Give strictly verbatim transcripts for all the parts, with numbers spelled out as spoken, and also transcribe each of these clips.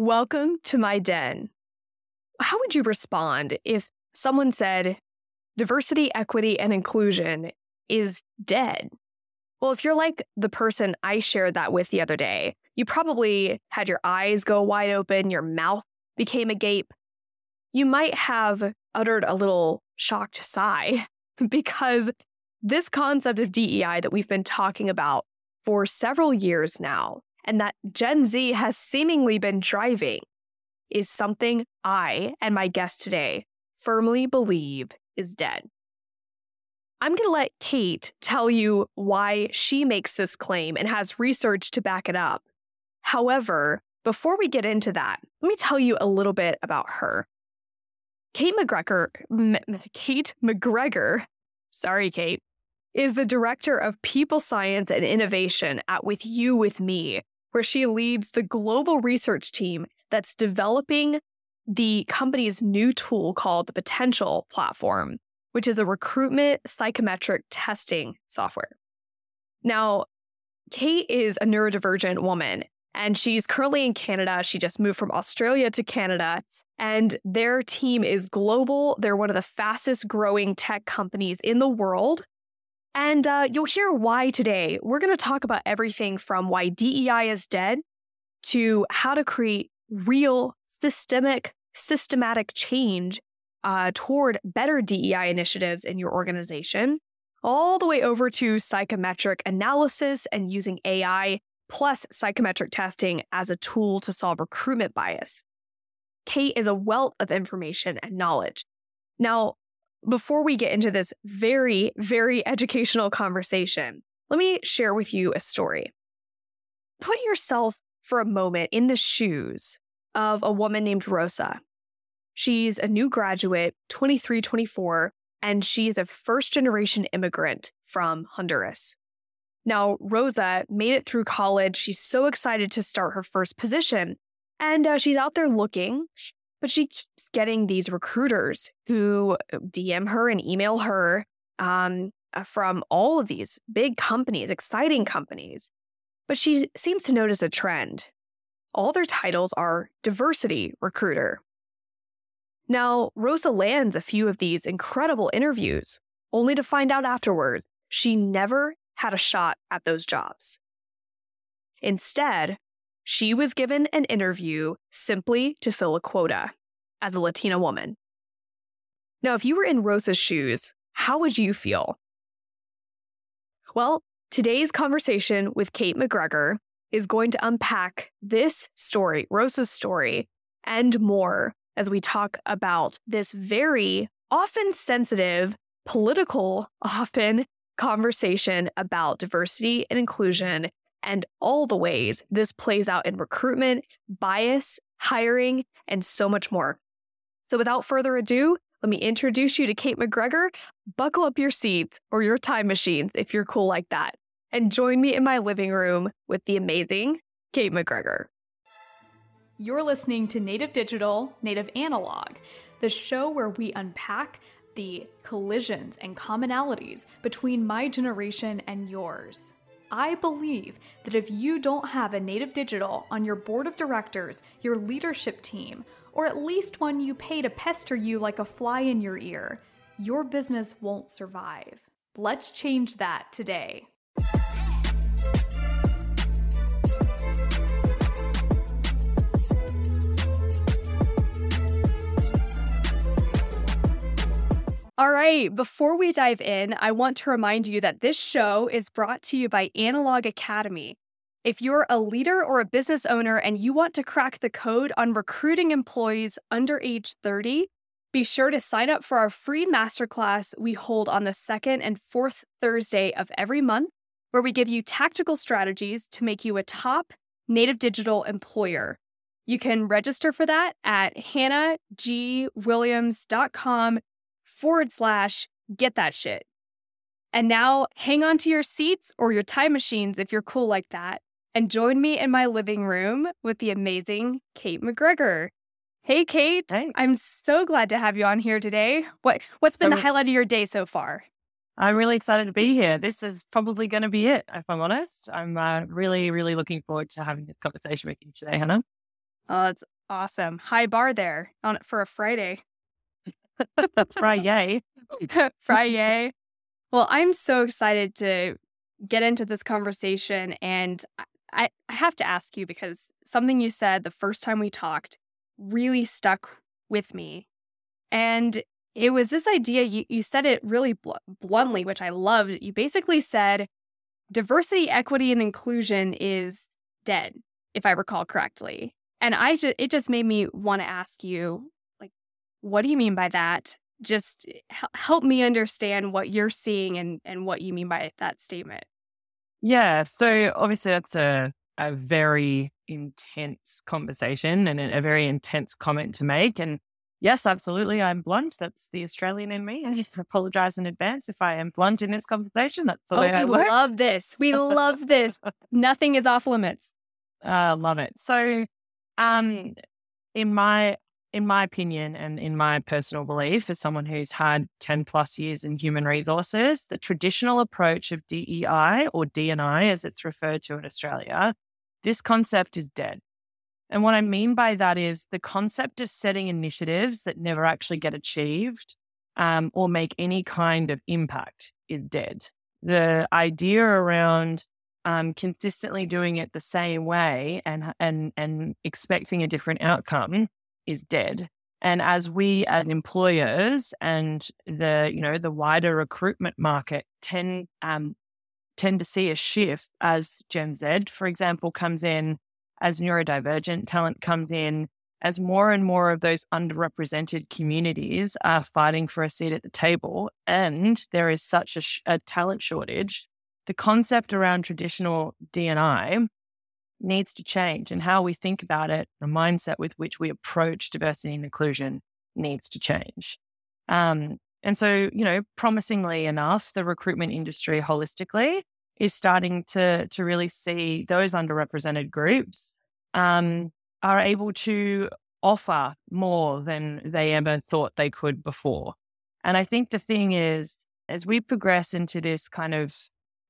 welcome to my den. How would you respond if someone said, diversity, equity, and inclusion is dead? Well, if you're like the person I shared that with the other day, you probably had your eyes go wide open, your mouth became agape. You might have uttered a little shocked sigh because this concept of D E I that we've been talking about for several years now, and that Gen Z has seemingly been driving, is something I and my guest today firmly believe is dead. I'm going to let Kate tell you why she makes this claim and has research to back it up. However, before we get into that, let me tell you a little bit about her. Kate McGregor, M- Kate McGregor, sorry, Kate, is the Director of People Science and Innovation at With You With Me, where she leads the global research team that's developing the company's new tool called the Potential Platform, which is a recruitment psychometric testing software. Now, Kate is a neurodivergent woman, and she's currently in Canada. She just moved from Australia to Canada, and their team is global. They're one of the fastest growing tech companies in the world. And uh, you'll hear why today. We're going to talk about everything from why D E I is dead to how to create real systemic, systematic change Uh, toward better D E I initiatives in your organization, all the way over to psychometric analysis and using A I plus psychometric testing as a tool to solve recruitment bias. Kate is a wealth of information and knowledge. Now, before we get into this very, very educational conversation, let me share with you a story. Put yourself for a moment in the shoes of a woman named Rosa. She's a new graduate, twenty-three, twenty-four, and she's a first-generation immigrant from Honduras. Now, Rosa made it through college. She's so excited to start her first position, and uh, she's out there looking, but she keeps getting these recruiters who D M her and email her um, from all of these big companies, exciting companies. But she seems to notice a trend. All their titles are diversity recruiter. Now, Rosa lands a few of these incredible interviews, only to find out afterwards she never had a shot at those jobs. Instead, she was given an interview simply to fill a quota as a Latina woman. Now, if you were in Rosa's shoes, how would you feel? Well, today's conversation with Kate McGregor is going to unpack this story, Rosa's story, and more, as we talk about this very often sensitive, political, often conversation about diversity and inclusion and all the ways this plays out in recruitment, bias, hiring, and so much more. So without further ado, let me introduce you to Kate McGregor. Buckle up your seats or your time machines if you're cool like that, and join me in my living room with the amazing Kate McGregor. You're listening to Native Digital, Native Analog, the show where we unpack the collisions and commonalities between my generation and yours. I believe that if you don't have a Native Digital on your board of directors, your leadership team, or at least one you pay to pester you like a fly in your ear, your business won't survive. Let's change that today. All right, before we dive in, I want to remind you that this show is brought to you by Analog Academy. If you're a leader or a business owner and you want to crack the code on recruiting employees under age thirty, be sure to sign up for our free masterclass we hold on the second and fourth Thursday of every month, where we give you tactical strategies to make you a top Native Digital employer. You can register for that at hannah g williams dot com forward slash get that shit. And now hang on to your seats or your time machines if you're cool like that, and join me in my living room with the amazing Kate McGregor. Hey, Kate. Hey. I'm so glad to have you on here today. What, what's been I'm, the highlight of your day so far? I'm really excited to be here. This is probably going to be it, if I'm honest. I'm uh, really, really looking forward to having this conversation with you today, Hannah. Oh, that's awesome. High bar there on for a Friday. Friday. Friday. Well, I'm so excited to get into this conversation, and I, I have to ask you because something you said the first time we talked really stuck with me. And it was this idea, you, you said it really bl- bluntly, which I loved. You basically said diversity, equity, and inclusion is dead, if I recall correctly. And I ju- it just made me want to ask you, like, what do you mean by that? Just h- help me understand what you're seeing and, and what you mean by that statement. Yeah, so obviously that's a, a very intense conversation and a, a very intense comment to make. And yes, absolutely, I'm blunt. That's the Australian in me. I just apologize in advance if I am blunt in this conversation. That's the oh, way I work. We love this. We love this. Nothing is off limits. I uh, love it. So um, in my in my opinion and in my personal belief, as someone who's had ten plus years in human resources, the traditional approach of D E I or D and I, as it's referred to in Australia, this concept is dead. And what I mean by that is the concept of setting initiatives that never actually get achieved um, or make any kind of impact is dead. The idea around um, consistently doing it the same way and and and expecting a different outcome is dead. And as we as employers and the you know the wider recruitment market tend um, tend to see a shift as Gen Z, for example, comes in. As neurodivergent talent comes in, as more and more of those underrepresented communities are fighting for a seat at the table, and there is such a, sh- a talent shortage, the concept around traditional D and I needs to change, and how we think about it, the mindset with which we approach diversity and inclusion needs to change. Um, and so, you know, promisingly enough, the recruitment industry holistically is starting to to really see those underrepresented groups um, are able to offer more than they ever thought they could before. And I think the thing is, as we progress into this kind of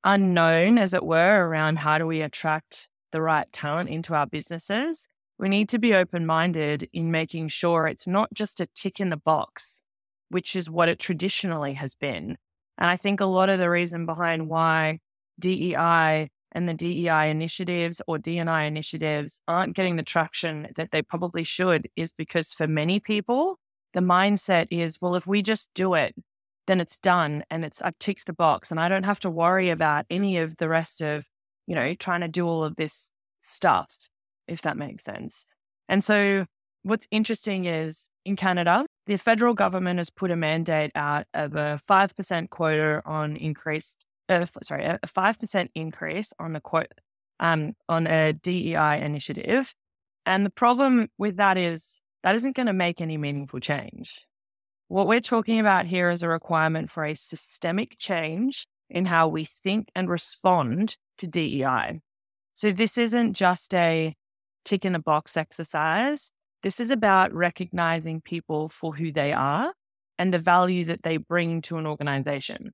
unknown, as it were, around how do we attract the right talent into our businesses, we need to be open-minded in making sure it's not just a tick in the box, which is what it traditionally has been. And I think a lot of the reason behind why D E I and the D E I initiatives or D and I initiatives aren't getting the traction that they probably should is because for many people, the mindset is, well, if we just do it, then it's done and it's I've ticked the box and I don't have to worry about any of the rest of, you know, trying to do all of this stuff, if that makes sense. And so what's interesting is in Canada, the federal government has put a mandate out of a five percent quota on increased Uh, sorry, a five percent increase on the quote um, on a D E I initiative. And the problem with that is that isn't going to make any meaningful change. What we're talking about here is a requirement for a systemic change in how we think and respond to D E I. So this isn't just a tick in the box exercise. This is about recognizing people for who they are and the value that they bring to an organization.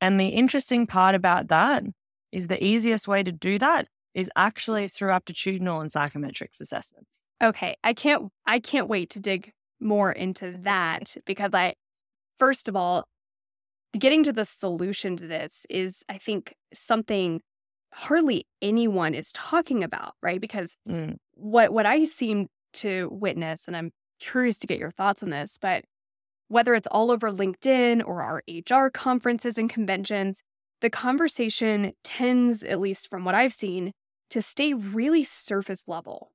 And the interesting part about that is the easiest way to do that is actually through aptitudinal and psychometrics assessments. Okay, I can't I can't wait to dig more into that because I, first of all, getting to the solution to this is, I think, something hardly anyone is talking about, right? Because mm. what what I seem to witness, and I'm curious to get your thoughts on this, but whether it's all over LinkedIn or our H R conferences and conventions, the conversation tends, at least from what I've seen, to stay really surface level.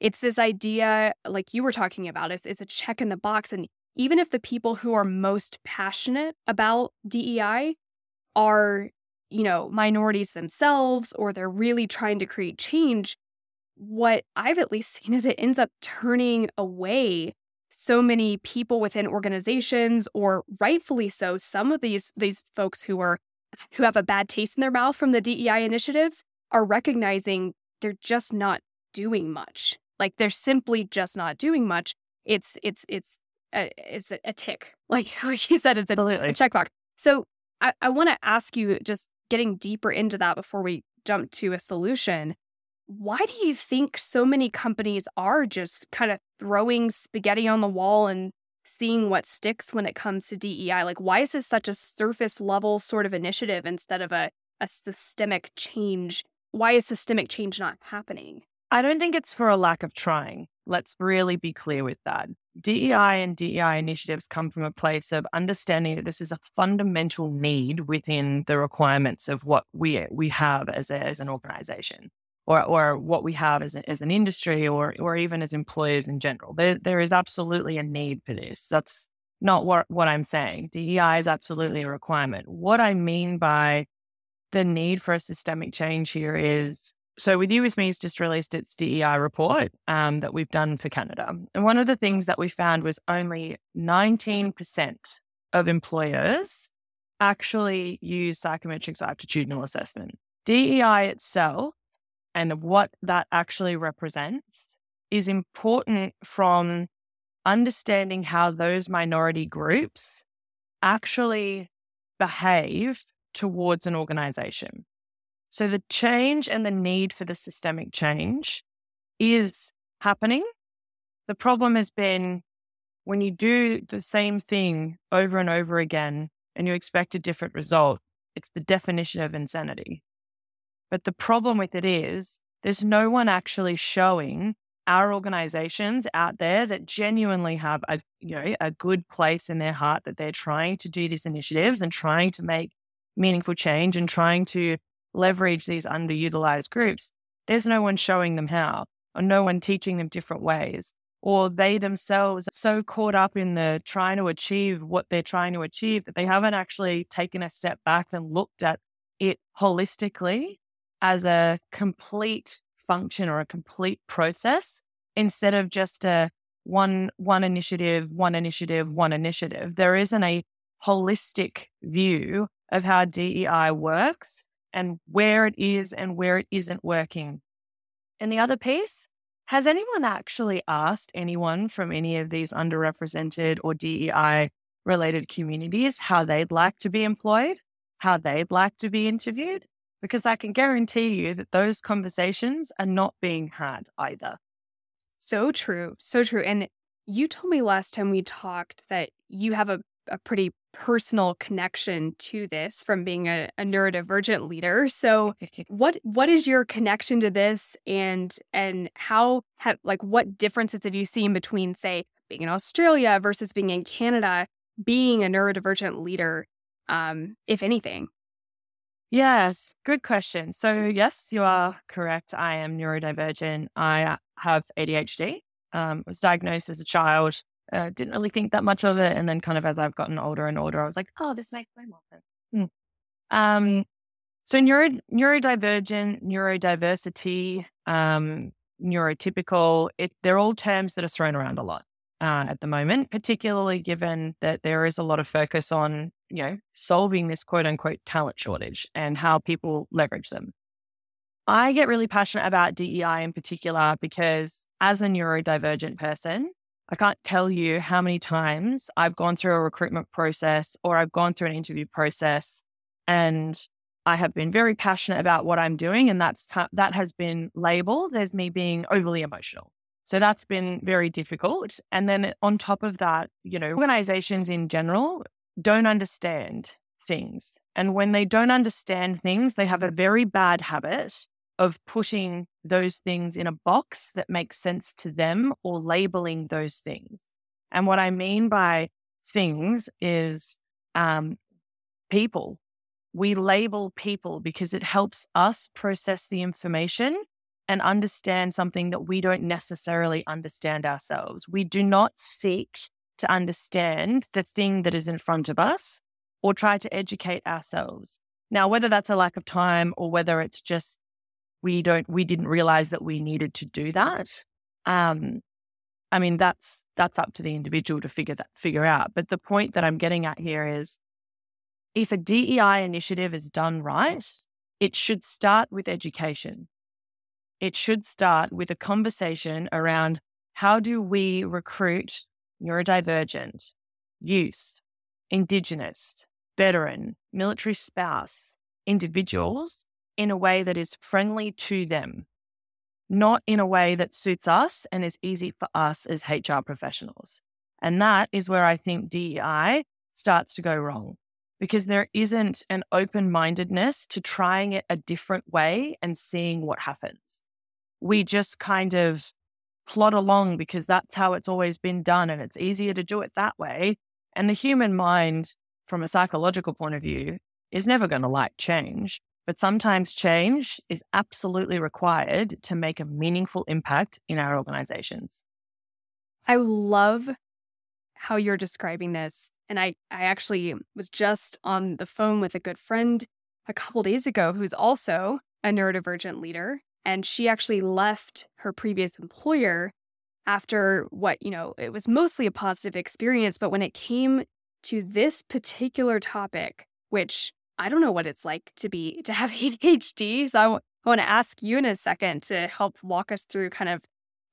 It's this idea, like you were talking about, it's, it's a check in the box. And even if the people who are most passionate about D E I are, you know, minorities themselves, or they're really trying to create change, what I've at least seen is it ends up turning away so many people within organizations, or rightfully so, some of these these folks who are who have a bad taste in their mouth from the D E I initiatives are recognizing they're just not doing much. Like they're simply just not doing much. It's it's it's a, it's a, a tick, like you said, it's a, a checkbox. So I, I want to ask you, just getting deeper into that before we jump to a solution. Why do you think so many companies are just kind of throwing spaghetti on the wall and seeing what sticks when it comes to D E I? Like, why is this such a surface level sort of initiative instead of a, a systemic change? Why is systemic change not happening? I don't think it's for a lack of trying. Let's really be clear with that. D E I and D E I initiatives come from a place of understanding that this is a fundamental need within the requirements of what we we have as a, as an organization, or or what we have as a, as an industry, or or even as employers in general. There there is absolutely a need for this. That's not what what I'm saying. D E I is absolutely a requirement. What I mean by the need for a systemic change here is, so With You With Me has just released its D E I report um, that we've done for Canada. And one of the things that we found was only nineteen percent of employers actually use psychometrics or aptitudinal assessment. D E I itself and what that actually represents is important from understanding how those minority groups actually behave towards an organization. So the change and the need for the systemic change is happening. The problem has been when you do the same thing over and over again and you expect a different result, it's the definition of insanity. But the problem with it is there's no one actually showing our organizations out there that genuinely have a, you know, a good place in their heart that they're trying to do these initiatives and trying to make meaningful change and trying to leverage these underutilized groups. There's no one showing them how, or no one teaching them different ways, or they themselves are so caught up in the trying to achieve what they're trying to achieve that they haven't actually taken a step back and looked at it holistically as a complete function or a complete process, instead of just a one one initiative, one initiative, one initiative. There isn't a holistic view of how D E I works and where it is and where it isn't working. And the other piece, has anyone actually asked anyone from any of these underrepresented or D E I-related communities how they'd like to be employed, how they'd like to be interviewed? Because I can guarantee you that those conversations are not being had either. So true, so true. And you told me last time we talked that you have a, a pretty personal connection to this from being a, a neurodivergent leader. So what what is your connection to this, and and how have, like, what differences have you seen between, say, being in Australia versus being in Canada, being a neurodivergent leader, um, if anything? Yes, good question. So yes, you are correct. I am neurodivergent. I have A D H D. Um, I was diagnosed as a child. Uh, didn't really think that much of it. And then kind of as I've gotten older and older, I was like, oh, this makes way more sense. Hmm. Um, so neuro, neurodivergent, neurodiversity, um, neurotypical, it, they're all terms that are thrown around a lot uh, at the moment, particularly given that there is a lot of focus on, you know, solving this quote unquote talent shortage and how people leverage them. I get really passionate about D E I in particular because as a neurodivergent person, I can't tell you how many times I've gone through a recruitment process or I've gone through an interview process and I have been very passionate about what I'm doing, and that's that has been labeled as me being overly emotional. So that's been very difficult. And then on top of that, you know, organizations in general don't understand things. And when they don't understand things, they have a very bad habit of putting those things in a box that makes sense to them or labeling those things. And what I mean by things is um, people. We label people because it helps us process the information and understand something that we don't necessarily understand ourselves. We do not seek to understand the thing that is in front of us or try to educate ourselves. Now, whether that's a lack of time or whether it's just We don't. We didn't realize that we needed to do that. Um, I mean, that's that's up to the individual to figure that figure out. But the point that I'm getting at here is, if a D E I initiative is done right, it should start with education. It should start with a conversation around how do we recruit neurodivergent, youth, Indigenous, veteran, military spouse, individuals in a way that is friendly to them. not in a way that suits us and is easy for us as H R professionals. And that is where I think D E I starts to go wrong, because there isn't an open-mindedness to trying it a different way and seeing what happens. We just kind of plod along because that's how it's always been done and it's easier to do it that way. And the human mind, from a psychological point of view, is never going to like change. But sometimes change is absolutely required to make a meaningful impact in our organizations. I love how you're describing this. And I, I actually was just on the phone with a good friend a couple days ago who's also a neurodivergent leader. And she actually left her previous employer after what, you know, it was mostly a positive experience. But when it came to this particular topic, which I don't know what it's like to be to have A D H D. So I, w- I want to ask you in a second to help walk us through kind of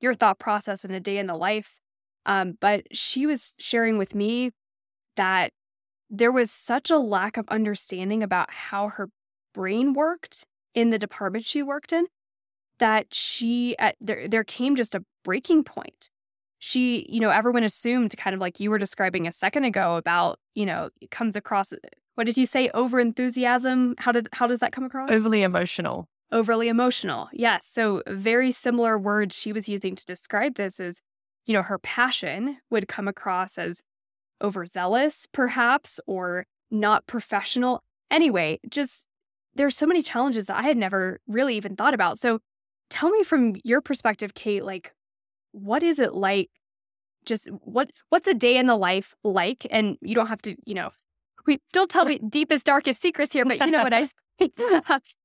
your thought process in a day in the life. Um, but she was sharing with me that there was such a lack of understanding about how her brain worked in the department she worked in that she at, there there came just a breaking point. She, you know, everyone assumed kind of like you were describing a second ago about, you know, it comes across. What did you say? Over enthusiasm. How did how does that come across? Overly emotional. Overly emotional. Yes. So very similar words she was using to describe this is, you know, her passion would come across as overzealous, perhaps, or not professional. Anyway, just there's so many challenges that I had never really even thought about. So tell me from your perspective, Kate, like, what is it like? Just what what's a day in the life like? And you don't have to, you know. We don't tell me deepest, darkest secrets here, but you know what I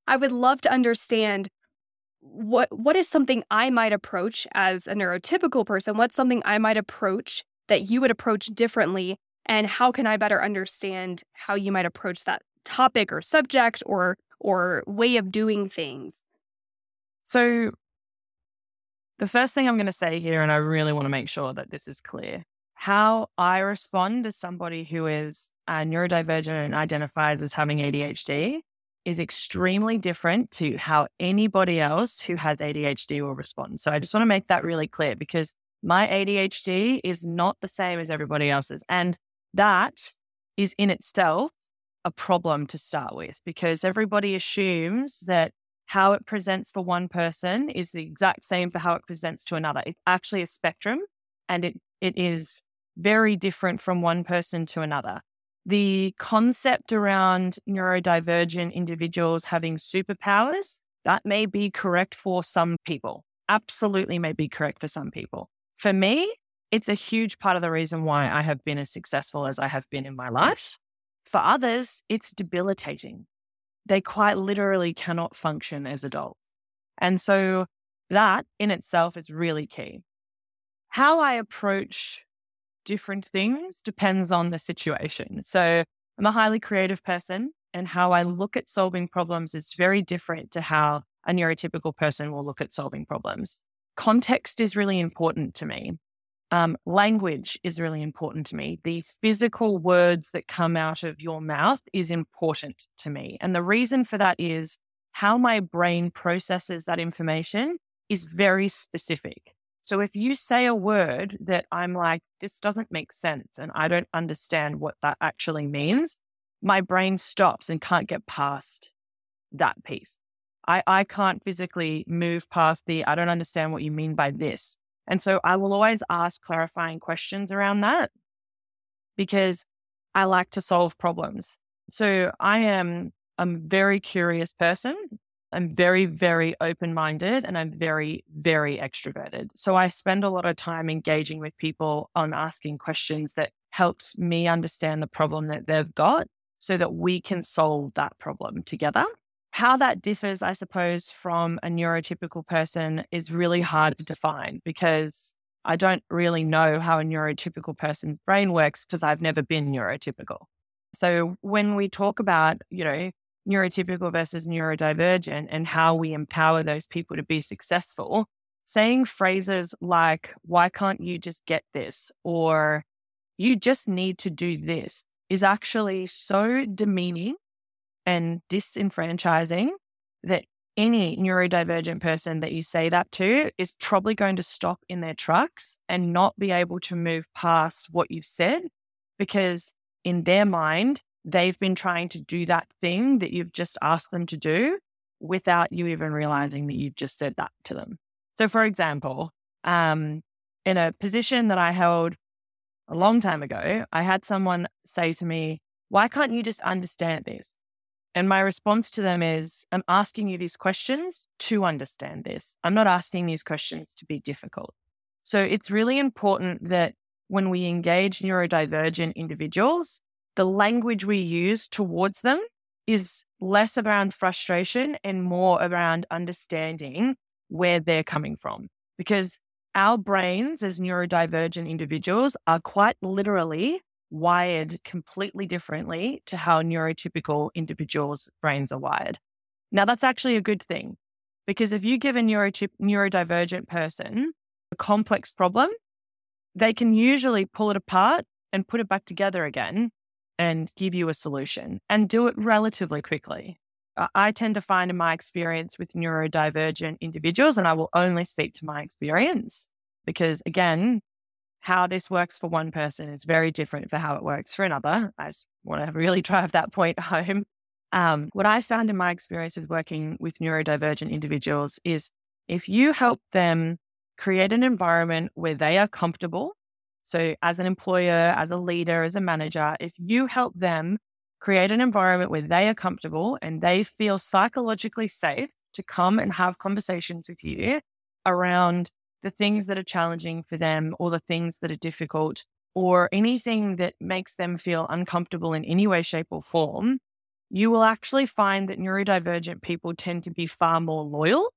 I would love to understand what what is something I might approach as a neurotypical person? What's something I might approach that you would approach differently? And how can I better understand how you might approach that topic or subject or or way of doing things? So the first thing I'm going to say here, and I really want to make sure that this is clear, how I respond to somebody who is uh, neurodivergent and identifies as having A D H D is extremely different to how anybody else who has A D H D will respond. So I just want to make that really clear, because my A D H D is not the same as everybody else's. And that is in itself a problem to start with, because everybody assumes that how it presents for one person is the exact same for how it presents to another. It's actually a spectrum, and it It is very different from one person to another. The concept around neurodivergent individuals having superpowers, that may be correct for some people. Absolutely may be correct for some people. For me, it's a huge part of the reason why I have been as successful as I have been in my life. For others, it's debilitating. They quite literally cannot function as adults. And so that in itself is really key. How I approach different things depends on the situation. So I'm a highly creative person, and how I look at solving problems is very different to how a neurotypical person will look at solving problems. Context is really important to me. Um, language is really important to me. The physical words that come out of your mouth is important to me. And the reason for that is how my brain processes that information is very specific. So if you say a word that I'm like, this doesn't make sense and I don't understand what that actually means, my brain stops and can't get past that piece. I, I can't physically move past the, I don't understand what you mean by this. And so I will always ask clarifying questions around that, because I like to solve problems. So I am a very curious person. I'm very, very open-minded, and I'm very, very extroverted. So I spend a lot of time engaging with people on asking questions that helps me understand the problem that they've got so that we can solve that problem together. How that differs, I suppose, from a neurotypical person is really hard to define, because I don't really know how a neurotypical person's brain works because I've never been neurotypical. So when we talk about, you know, neurotypical versus neurodivergent and how we empower those people to be successful, saying phrases like, why can't you just get this? Or you just need to do this is actually so demeaning and disenfranchising that any neurodivergent person that you say that to is probably going to stop in their tracks and not be able to move past what you've said, because in their mind, they've been trying to do that thing that you've just asked them to do without you even realizing that you've just said that to them. So for example, um, in a position that I held a long time ago, I had someone say to me, "Why can't you just understand this?" And my response to them is, I'm asking you these questions to understand this. I'm not asking these questions to be difficult. So it's really important that when we engage neurodivergent individuals, the language we use towards them is less around frustration and more around understanding where they're coming from. Because our brains as neurodivergent individuals are quite literally wired completely differently to how neurotypical individuals' brains are wired. Now, that's actually a good thing, because if you give a neurotyp- neurodivergent person a complex problem, they can usually pull it apart and put it back together again and give you a solution and do it relatively quickly. I tend to find in my experience with neurodivergent individuals, and I will only speak to my experience because, again, how this works for one person is very different for how it works for another. I just want to really drive that point home. Um, what I found in my experience with working with neurodivergent individuals is if you help them create an environment where they are comfortable, so as an employer, as a leader, as a manager, if you help them create an environment where they are comfortable and they feel psychologically safe to come and have conversations with you around the things that are challenging for them or the things that are difficult or anything that makes them feel uncomfortable in any way, shape or form, you will actually find that neurodivergent people tend to be far more loyal,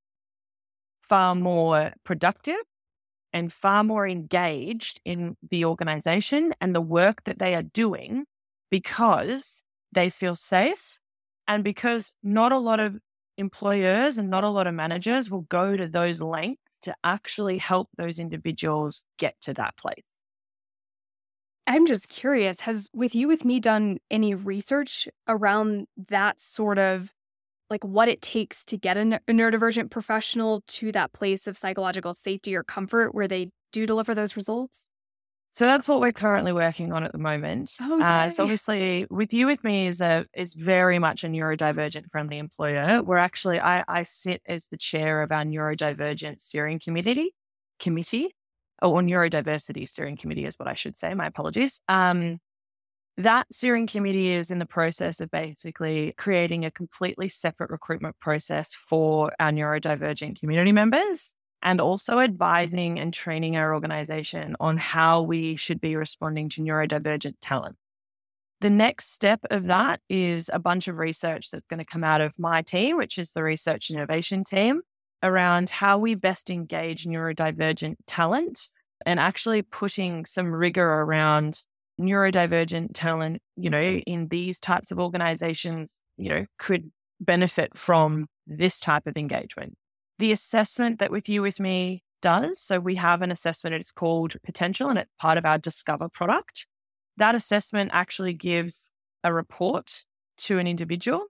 far more productive and far more engaged in the organization and the work that they are doing because they feel safe and because not a lot of employers and not a lot of managers will go to those lengths to actually help those individuals get to that place. I'm just curious, has With You With Me done any research around that sort of, like what it takes to get a neurodivergent professional to that place of psychological safety or comfort where they do deliver those results? So that's what we're currently working on at the moment. Okay. Uh, so obviously With You With Me is a is very much a neurodivergent friendly employer. We're actually, I, I sit as the chair of our neurodivergent steering committee, committee or neurodiversity steering committee is what I should say. My apologies. Um, that steering committee is in the process of basically creating a completely separate recruitment process for our neurodivergent community members, and also advising and training our organization on how we should be responding to neurodivergent talent. The next step of that is a bunch of research that's going to come out of my team, which is the research innovation team, around how we best engage neurodivergent talent and actually putting some rigor around neurodivergent talent, you know, in these types of organizations, you know, could benefit from this type of engagement. The assessment that With You With Me does, so we have an assessment, it's called Potential and it's part of our Discover product. That assessment actually gives a report to an individual,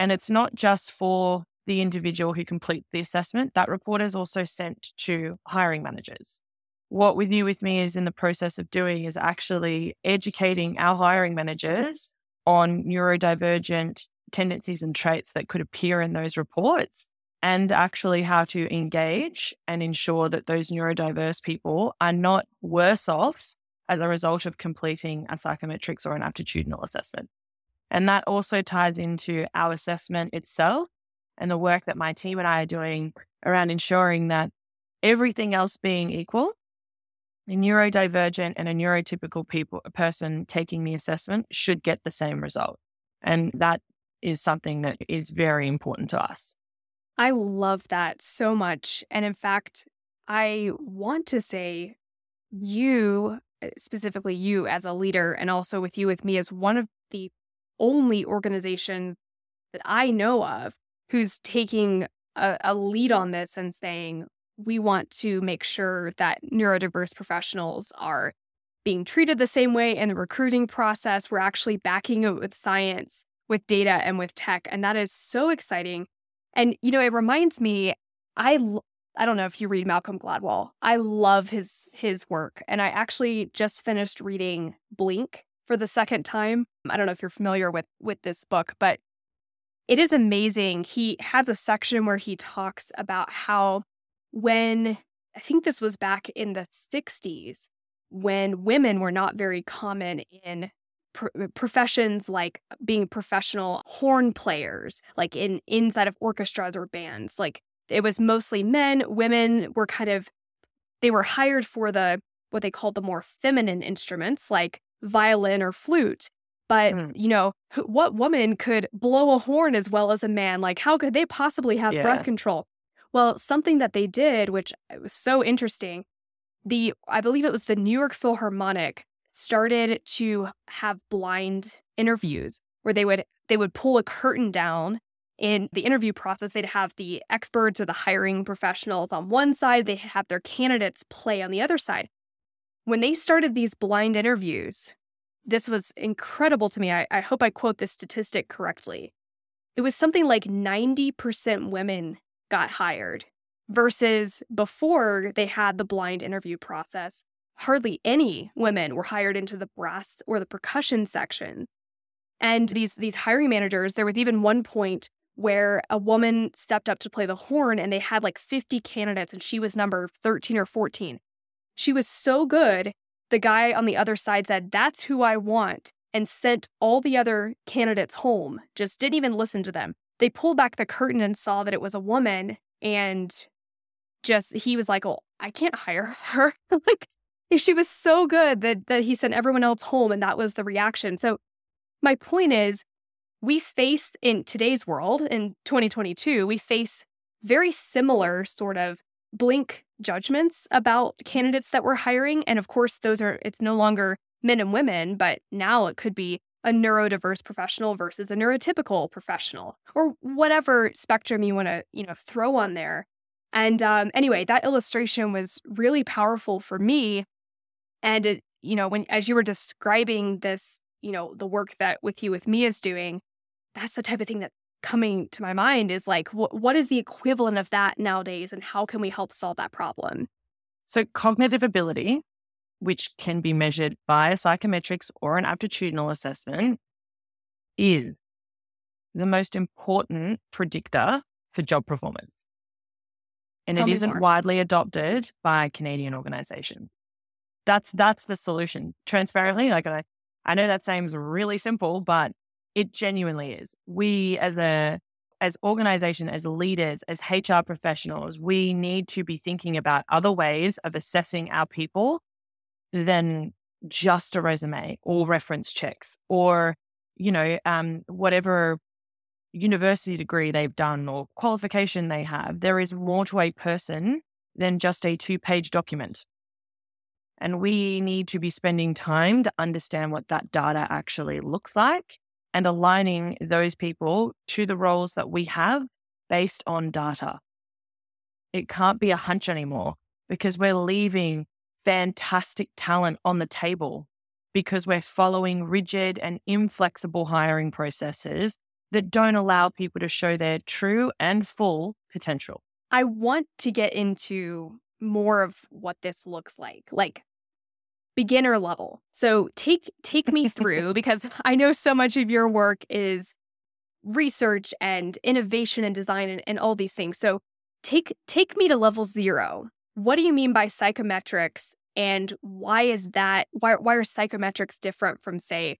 and it's not just for the individual who completes the assessment. That report is also sent to hiring managers. What With You With Me is in the process of doing is actually educating our hiring managers on neurodivergent tendencies and traits that could appear in those reports, and actually how to engage and ensure that those neurodiverse people are not worse off as a result of completing a psychometrics or an aptitudinal assessment. And that also ties into our assessment itself and the work that my team and I are doing around ensuring that everything else being equal, a neurodivergent and a neurotypical people, a person taking the assessment should get the same result. And that is something that is very important to us. I love that so much. And in fact, I want to say you, specifically you as a leader, and also With You With Me, is one of the only organizations that I know of who's taking a, a lead on this and saying, we want to make sure that neurodiverse professionals are being treated the same way in the recruiting process. We're actually backing it with science, with data, and with tech. And that is so exciting. And, you know, it reminds me, I, I don't know if you read Malcolm Gladwell. I love his his work. And I actually just finished reading Blink for the second time. I don't know if you're familiar with with this book, but it is amazing. He has a section where he talks about how when, I think this was back in the sixties, when women were not very common in pr- professions like being professional horn players, like in inside of orchestras or bands. Like it was mostly men. Women were kind of, they were hired for the, what they called the more feminine instruments like violin or flute. But, mm. you know, what woman could blow a horn as well as a man? Like, how could they possibly have yeah. breath control? Well, something that they did, which was so interesting, the I believe it was the New York Philharmonic started to have blind interviews where they would they would pull a curtain down in the interview process. They'd have the experts or the hiring professionals on one side. They'd have their candidates play on the other side. When they started these blind interviews, this was incredible to me. I, I hope I quote this statistic correctly. It was something like ninety percent women got hired versus before they had the blind interview process. Hardly any women were hired into the brass or the percussion section. And these, these hiring managers, there was even one point where a woman stepped up to play the horn and they had like fifty candidates and she was number thirteen or fourteen. She was so good. The guy on the other side said, "That's who I want," and sent all the other candidates home, just didn't even listen to them. They pulled back the curtain and saw that it was a woman, and just he was like, "Oh, I can't hire her." Like, she was so good that, that he sent everyone else home, and that was the reaction. So my point is, we face in today's world, in twenty twenty-two, we face very similar sort of blink judgments about candidates that we're hiring. And of course, those are, it's no longer men and women, but now it could be a neurodiverse professional versus a neurotypical professional or whatever spectrum you want to, you know, throw on there. And um, anyway, that illustration was really powerful for me. And, it, you know, when, as you were describing this, you know, the work that With You With Me is doing, that's the type of thing that coming to my mind is like, wh- what is the equivalent of that nowadays and how can we help solve that problem? So cognitive ability, which can be measured by psychometrics or an aptitudinal assessment, is the most important predictor for job performance. And Tell it isn't more. widely adopted by Canadian organizations. That's that's the solution. Transparently, like I, I know that seems really simple, but it genuinely is. We as a as organization, as leaders, as H R professionals, we need to be thinking about other ways of assessing our people than just a resume or reference checks or, you know, um, whatever university degree they've done or qualification they have. There is more to a person than just a two-page document. And we need to be spending time to understand what that data actually looks like and aligning those people to the roles that we have based on data. It can't be a hunch anymore because we're leaving fantastic talent on the table because we're following rigid and inflexible hiring processes that don't allow people to show their true and full potential. I want to get into more of what this looks like, like beginner level. So take take me through, because I know so much of your work is research and innovation and design and, and all these things. So take take me to level zero. What do you mean by psychometrics, and why is that? Why why are psychometrics different from, say,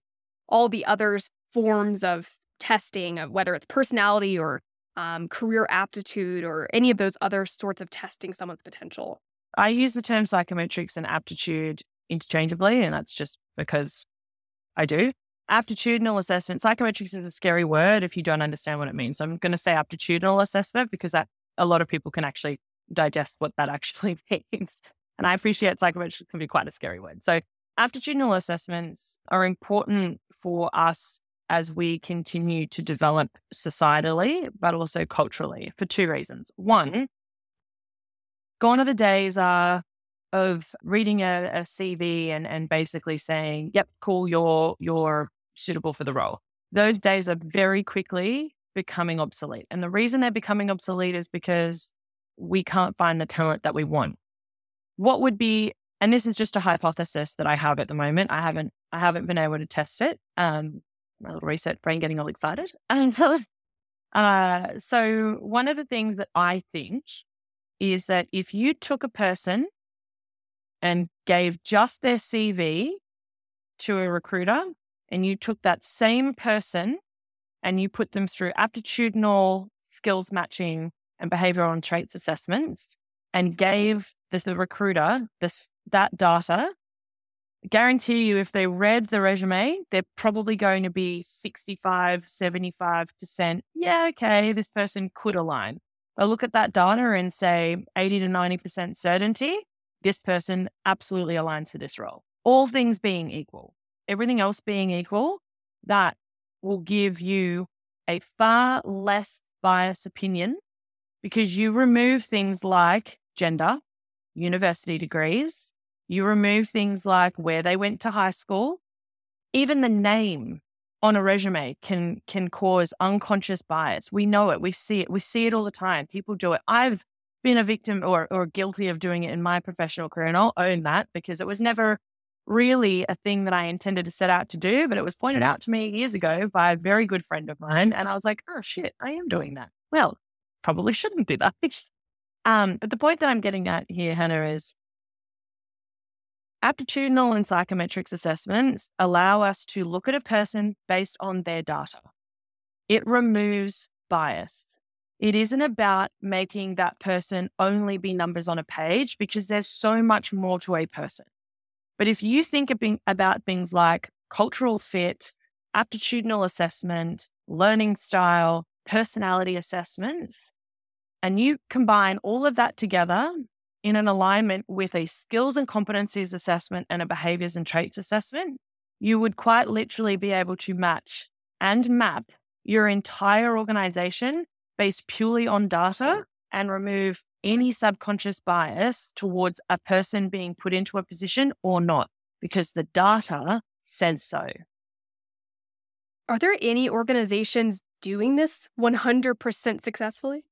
all the other forms of testing, of whether it's personality or um, career aptitude or any of those other sorts of testing someone's potential? I use the term psychometrics and aptitude interchangeably, and that's just because I do. Aptitudinal assessment. Psychometrics is a scary word if you don't understand what it means. I'm going to say aptitudinal assessment because that a lot of people can actually digest what that actually means. And I appreciate psychometrics can be quite a scary word. So aptitudinal assessments are important for us as we continue to develop societally, but also culturally, for two reasons. One, gone are the days are of reading a, a C V and, and basically saying, yep, cool, you're, you're suitable for the role. Those days are very quickly becoming obsolete. And the reason they're becoming obsolete is because we can't find the talent that we want. What would be, and this is just a hypothesis that I have at the moment. I haven't, I haven't been able to test it. Um, my little research brain getting all excited. uh, so one of the things that I think is that if you took a person and gave just their C V to a recruiter, and you took that same person and you put them through aptitudinal skills matching and behavioral and traits assessments and gave the, the recruiter this, that data, guarantee you if they read the resume, they're probably going to be sixty-five, seventy-five percent, yeah, okay, this person could align. They'll look at that data and say eighty to ninety percent certainty, this person absolutely aligns to this role. All things being equal, everything else being equal, that will give you a far less biased opinion because you remove things like gender, university degrees, you remove things like where they went to high school. Even the name on a resume can can cause unconscious bias. We know it. We see it. We see it all the time. People do it. I've been a victim or or guilty of doing it in my professional career, and I'll own that because it was never really a thing that I intended to set out to do, but it was pointed out to me years ago by a very good friend of mine. And I was like, oh shit, I am doing that. Well, probably shouldn't do that. um, but the point that I'm getting at here, Hannah, is aptitudinal and psychometrics assessments allow us to look at a person based on their data. It removes bias. It isn't about making that person only be numbers on a page because there's so much more to a person. But if you think about things like cultural fit, aptitudinal assessment, learning style, personality assessments, and you combine all of that together in an alignment with a skills and competencies assessment and a behaviors and traits assessment, you would quite literally be able to match and map your entire organization based purely on data and remove any subconscious bias towards a person being put into a position or not, because the data says so. Are there any organizations doing this one hundred percent successfully?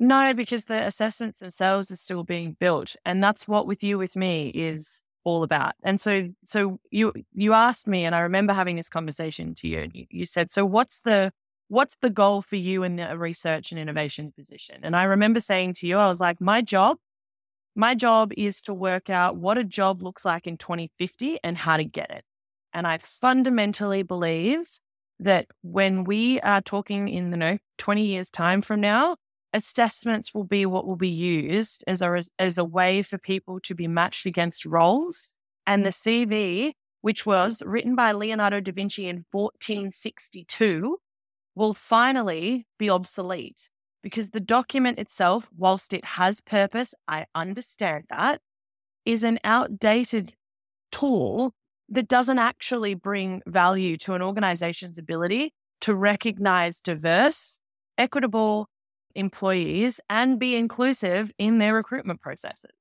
No, because the assessments themselves are still being built. And that's what With You With Me is all about. And so so you you asked me, and I remember having this conversation to you, and you, you said, so what's the What's the goal for you in the research and innovation position? And I remember saying to you, I was like, my job, my job is to work out what a job looks like in twenty fifty and how to get it. And I fundamentally believe that when we are talking in the you know, twenty years time from now, assessments will be what will be used as a, as a way for people to be matched against roles. And the C V, which was written by Leonardo da Vinci in fourteen sixty-two, will finally be obsolete because the document itself, whilst it has purpose, I understand that, is an outdated tool that doesn't actually bring value to an organization's ability to recognize diverse, equitable employees and be inclusive in their recruitment processes.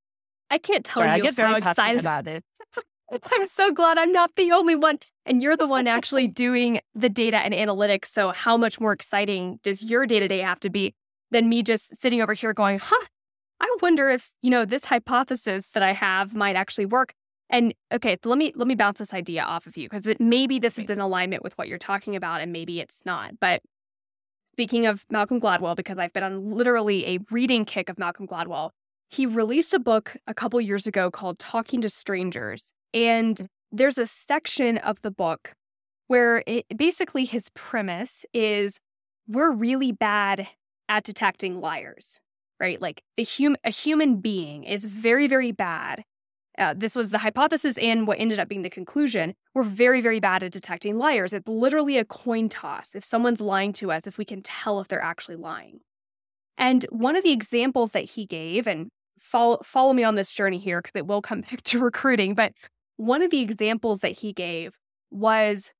I can't tell Sorry, you how excited about this. I'm so glad I'm not the only one. And you're the one actually doing the data and analytics. So how much more exciting does your day-to-day have to be than me just sitting over here going, huh, I wonder if, you know, this hypothesis that I have might actually work. And okay, let me let me bounce this idea off of you because maybe this is in alignment with what you're talking about and maybe it's not. But speaking of Malcolm Gladwell, because I've been on literally a reading kick of Malcolm Gladwell, he released a book a couple years ago called Talking to Strangers. And there's a section of the book where it, basically his premise is we're really bad at detecting liars, right? Like the hum- a human being is very, very bad. Uh, this was the hypothesis and what ended up being the conclusion. We're very, very bad at detecting liars. It's literally a coin toss if someone's lying to us, if we can tell if they're actually lying. And one of the examples that he gave, and follow, follow me on this journey here because it will come back to recruiting, but one of the examples that he gave was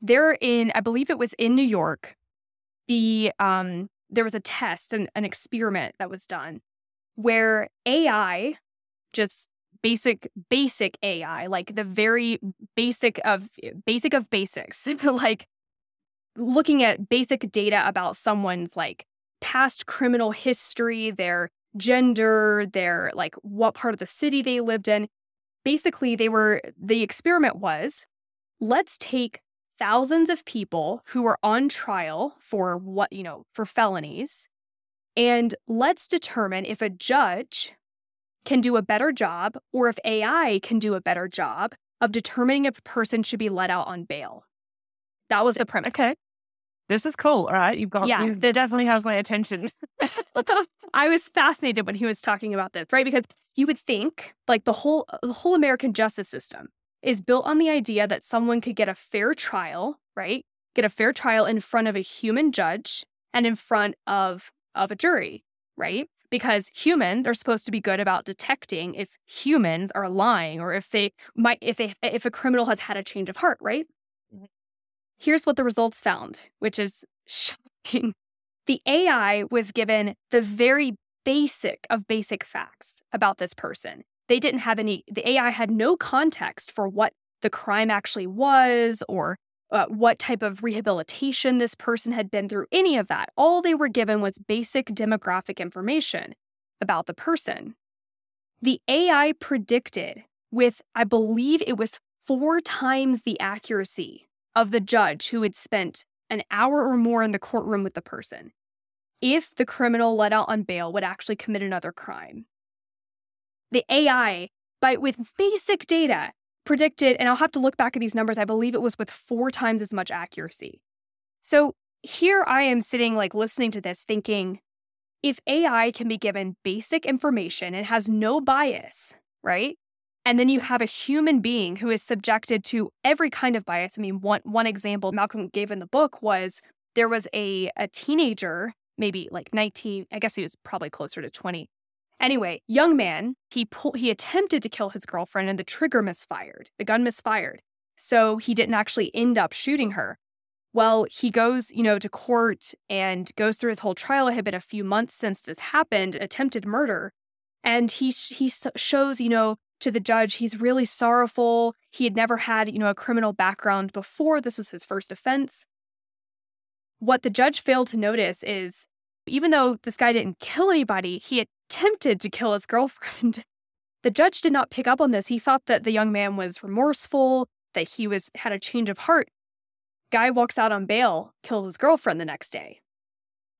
there in, I believe it was in New York, the um, there was a test, an, an experiment that was done where A I, just basic, basic A I, like the very basic of basic of basics, like looking at basic data about someone's like past criminal history, their gender, their like what part of the city they lived in. Basically, they were the experiment was, let's take thousands of people who are on trial for what, you know, for felonies, and let's determine if a judge can do a better job or if A I can do a better job of determining if a person should be let out on bail. That was the premise. Okay. This is cool. All right. You've got, yeah, you they definitely have my attention. I was fascinated when he was talking about this, right? Because you would think like the whole, the whole American justice system is built on the idea that someone could get a fair trial, right? Get a fair trial in front of a human judge and in front of, of a jury, right? Because humans are supposed to be good about detecting if humans are lying or if they might, if they, if a criminal has had a change of heart, right? Here's what the results found, which is shocking. The A I was given the very basic of basic facts about this person. They didn't have any, the A I had no context for what the crime actually was or uh, what type of rehabilitation this person had been through, any of that. All they were given was basic demographic information about the person. The A I predicted with, I believe it was four times the accuracy of the judge who had spent an hour or more in the courtroom with the person, if the criminal let out on bail would actually commit another crime. The A I, but with basic data, predicted, and I'll have to look back at these numbers, I believe it was with four times as much accuracy. So here I am sitting like listening to this thinking, if A I can be given basic information and has no bias, right? And then you have a human being who is subjected to every kind of bias. I mean, one one example Malcolm gave in the book was there was a, a teenager, maybe like nineteen, I guess he was probably closer to twenty. Anyway, young man, he pull, he attempted to kill his girlfriend and the trigger misfired. The gun misfired. So he didn't actually end up shooting her. Well, he goes, you know, to court and goes through his whole trial. It had been a few months since this happened, attempted murder. And he he shows, you know, to the judge, he's really sorrowful. He had never had, you know, a criminal background before. This was his first offense. What the judge failed to notice is even though this guy didn't kill anybody, he had attempted to kill his girlfriend. The judge did not pick up on this. He thought that the young man was remorseful, that he was had a change of heart. Guy walks out on bail, kills his girlfriend the next day.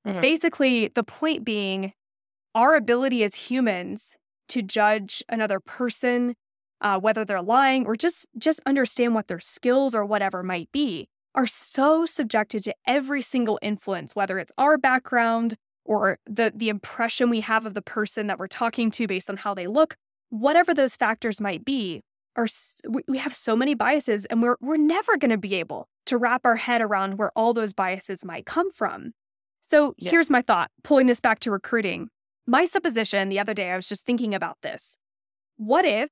Mm-hmm. Basically, the point being, our ability as humans to judge another person, uh, whether they're lying or just just understand what their skills or whatever might be, are so subjected to every single influence, whether it's our background or the the impression we have of the person that we're talking to based on how they look, whatever those factors might be, are we have so many biases, and we're we're never going to be able to wrap our head around where all those biases might come from. So yeah. Here's my thought, pulling this back to recruiting. My supposition the other day, I was just thinking about this. What if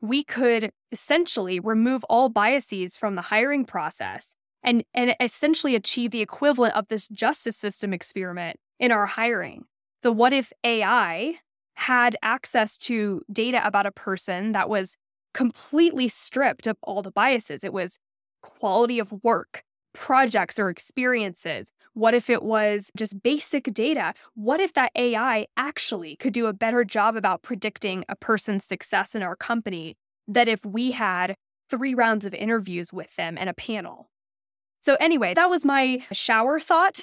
we could essentially remove all biases from the hiring process and, and essentially achieve the equivalent of this justice system experiment in our hiring? So what if A I had access to data about a person that was completely stripped of all the biases? It was quality of work, projects or experiences. What if it was just basic data? What if that A I actually could do a better job about predicting a person's success in our company than if we had three rounds of interviews with them and a panel? So anyway, that was my shower thought.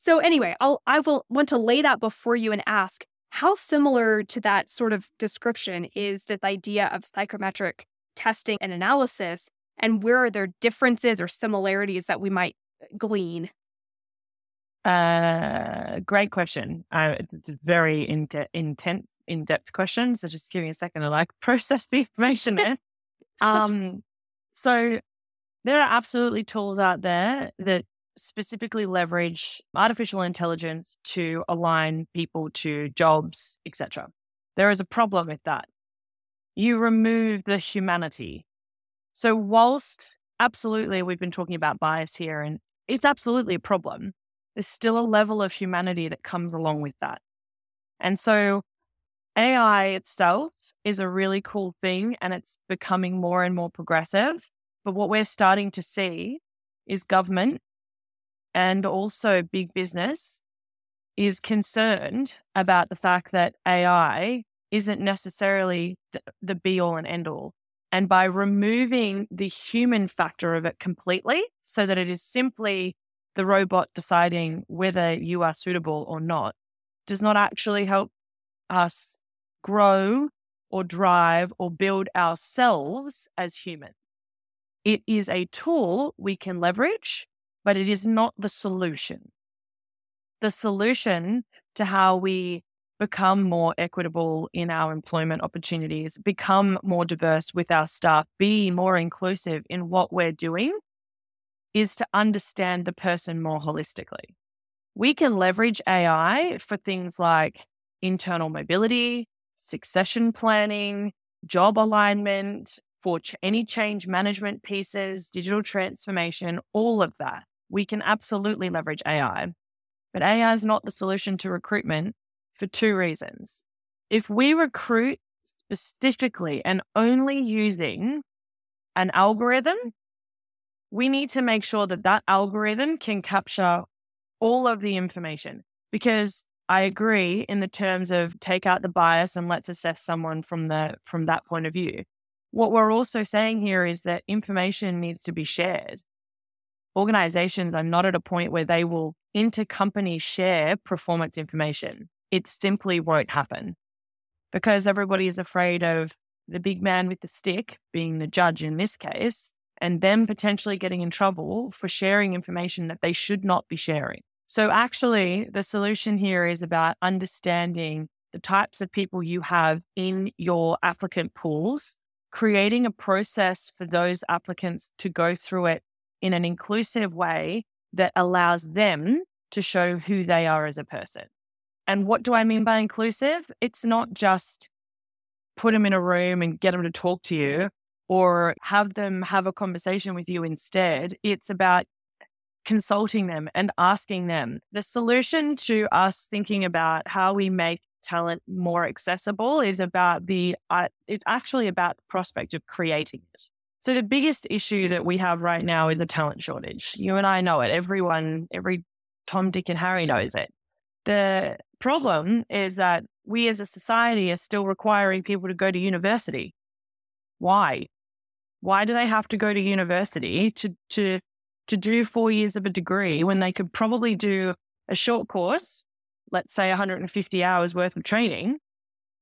So anyway, I'll, I will want to lay that before you and ask, how similar to that sort of description is this idea of psychometric testing and analysis? And where are there differences or similarities that we might glean? Uh, great question. Uh, it's a very in de- intense, in-depth question. So just give me a second to like process the information there. um, so there are absolutely tools out there that specifically leverage artificial intelligence to align people to jobs, et cetera. There is a problem with that. You remove the humanity. So whilst absolutely we've been talking about bias here and it's absolutely a problem, there's still a level of humanity that comes along with that. And so A I itself is a really cool thing and it's becoming more and more progressive. But what we're starting to see is government and also big business is concerned about the fact that A I isn't necessarily the, the be all and end all. And by removing the human factor of it completely so that it is simply the robot deciding whether you are suitable or not does not actually help us grow or drive or build ourselves as humans. It is a tool we can leverage, but it is not the solution. The solution to how we become more equitable in our employment opportunities, become more diverse with our staff, be more inclusive in what we're doing, is to understand the person more holistically. We can leverage A I for things like internal mobility, succession planning, job alignment, for ch- any change management pieces, digital transformation, all of that. We can absolutely leverage A I. But A I is not the solution to recruitment for two reasons. If we recruit specifically and only using an algorithm, we need to make sure that that algorithm can capture all of the information, because I agree in the terms of take out the bias and let's assess someone from the from that point of view. What we're also saying here is that information needs to be shared. Organizations are not at a point where they will intercompany share performance information. It simply won't happen because everybody is afraid of the big man with the stick being the judge in this case, and them potentially getting in trouble for sharing information that they should not be sharing. So actually the solution here is about understanding the types of people you have in your applicant pools, creating a process for those applicants to go through it in an inclusive way that allows them to show who they are as a person. And what do I mean by inclusive? It's not just put them in a room and get them to talk to you or have them have a conversation with you instead. It's about consulting them and asking them. The solution to us thinking about how we make talent more accessible is about the, uh, it's actually about the prospect of creating it. So the biggest issue that we have right now is the talent shortage. You and I know it. Everyone, every Tom, Dick and Harry knows it. The problem is that we as a society are still requiring people to go to university. Why? Why do they have to go to university to to to do four years of a degree when they could probably do a short course, let's say one hundred fifty hours worth of training,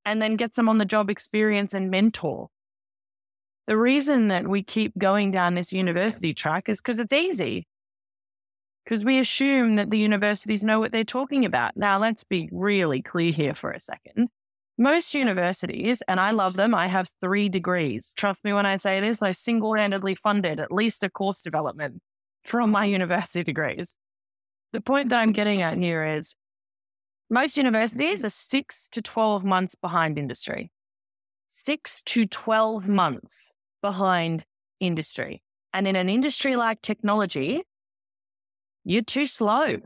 and then get some on the job experience and mentor? The reason that we keep going down this university track is because it's easy. Because we assume that the universities know what they're talking about. Now, let's be really clear here for a second. Most universities, and I love them, I have three degrees. Trust me when I say this, I single-handedly funded at least a course development from my university degrees. The point that I'm getting at here is most universities are six to twelve months behind industry. six to twelve months behind industry. And in an industry like technology, you're too slow.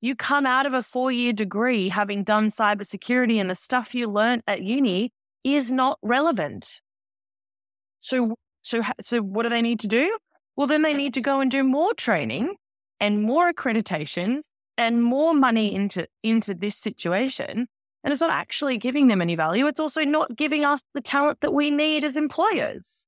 You come out of a four-year degree having done cybersecurity and the stuff you learned at uni is not relevant. So, so, so what do they need to do? Well, then they need to go and do more training and more accreditations and more money into, into this situation. And it's not actually giving them any value. It's also not giving us the talent that we need as employers.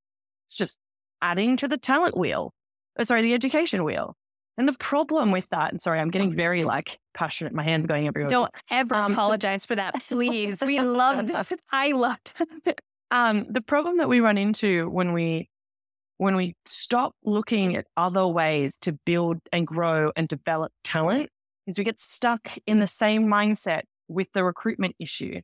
It's just adding to the talent wheel. Oh, sorry, the education wheel. And the problem with that, and sorry, I'm getting very like passionate, my hand going everywhere. Don't ever um, apologize for that, please. We love this. I love it. Um, the problem that we run into when we when we stop looking at other ways to build and grow and develop talent is we get stuck in the same mindset with the recruitment issue.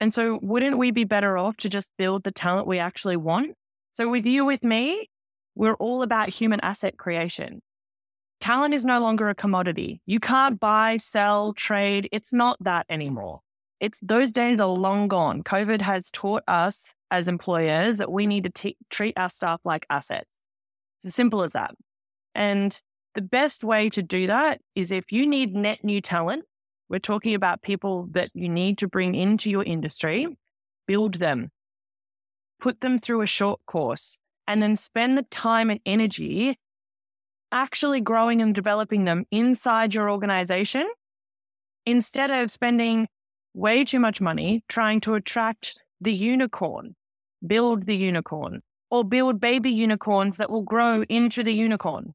And so wouldn't we be better off to just build the talent we actually want? So with you, with me, we're all about human asset creation. Talent is no longer a commodity. You can't buy, sell, trade. It's not that anymore. It's those days are long gone. COVID has taught us as employers that we need to t- treat our staff like assets. It's as simple as that. And the best way to do that is if you need net new talent, we're talking about people that you need to bring into your industry, build them, put them through a short course, and then spend the time and energy actually growing and developing them inside your organization instead of spending way too much money trying to attract the unicorn, build the unicorn, or build baby unicorns that will grow into the unicorn.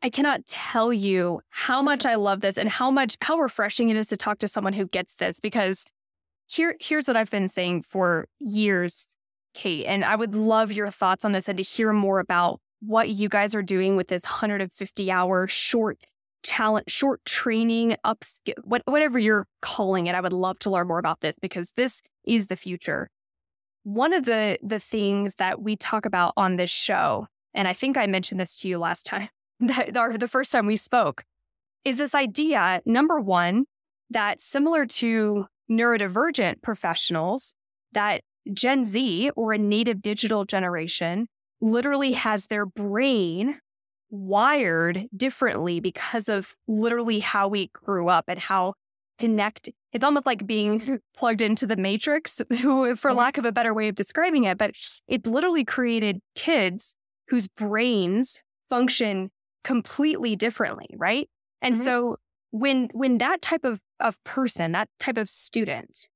I cannot tell you how much I love this and how much how refreshing it is to talk to someone who gets this, because here, here's what I've been saying for years, Kate, and I would love your thoughts on this and to hear more about what you guys are doing with this one hundred fifty hour short challenge, short training, upskill, what, whatever you're calling it. I would love to learn more about this because this is the future. One of the the things that we talk about on this show, and I think I mentioned this to you last time, that our, the first time we spoke, is this idea, number one, that similar to neurodivergent professionals, that Gen Z or a native digital generation literally has their brain wired differently because of literally how we grew up and how connected. It's almost like being plugged into the matrix, for lack of a better way of describing it, but it literally created kids whose brains function completely differently, right? And mm-hmm. so when when that type of, of person, that type of student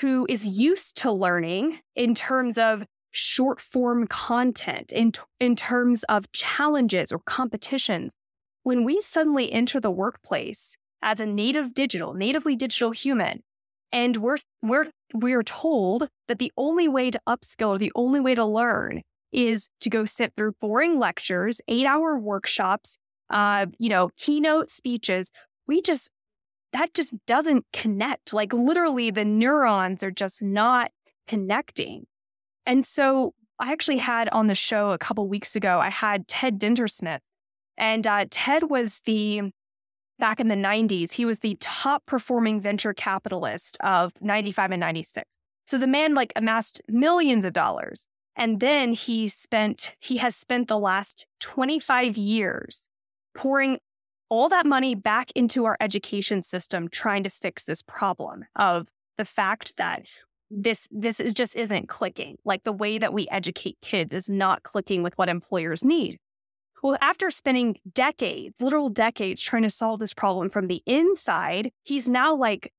who is used to learning in terms of short form content, in, in terms of challenges or competitions, when we suddenly enter the workplace as a native digital, natively digital human, and we're we're we're told that the only way to upskill, or the only way to learn is to go sit through boring lectures, eight-hour workshops, uh, you know, keynote speeches. We just, that just doesn't connect. Like literally the neurons are just not connecting. And so I actually had on the show a couple weeks ago, I had Ted Dintersmith. And uh, Ted was the, back in the nineties, he was the top performing venture capitalist of ninety-five and ninety-six. So the man like amassed millions of dollars. And then he spent, he has spent the last twenty-five years pouring all that money back into our education system, trying to fix this problem of the fact that this, this is just isn't clicking. Like the way that we educate kids is not clicking with what employers need. Well, after spending decades, literal decades, trying to solve this problem from the inside, he's now like,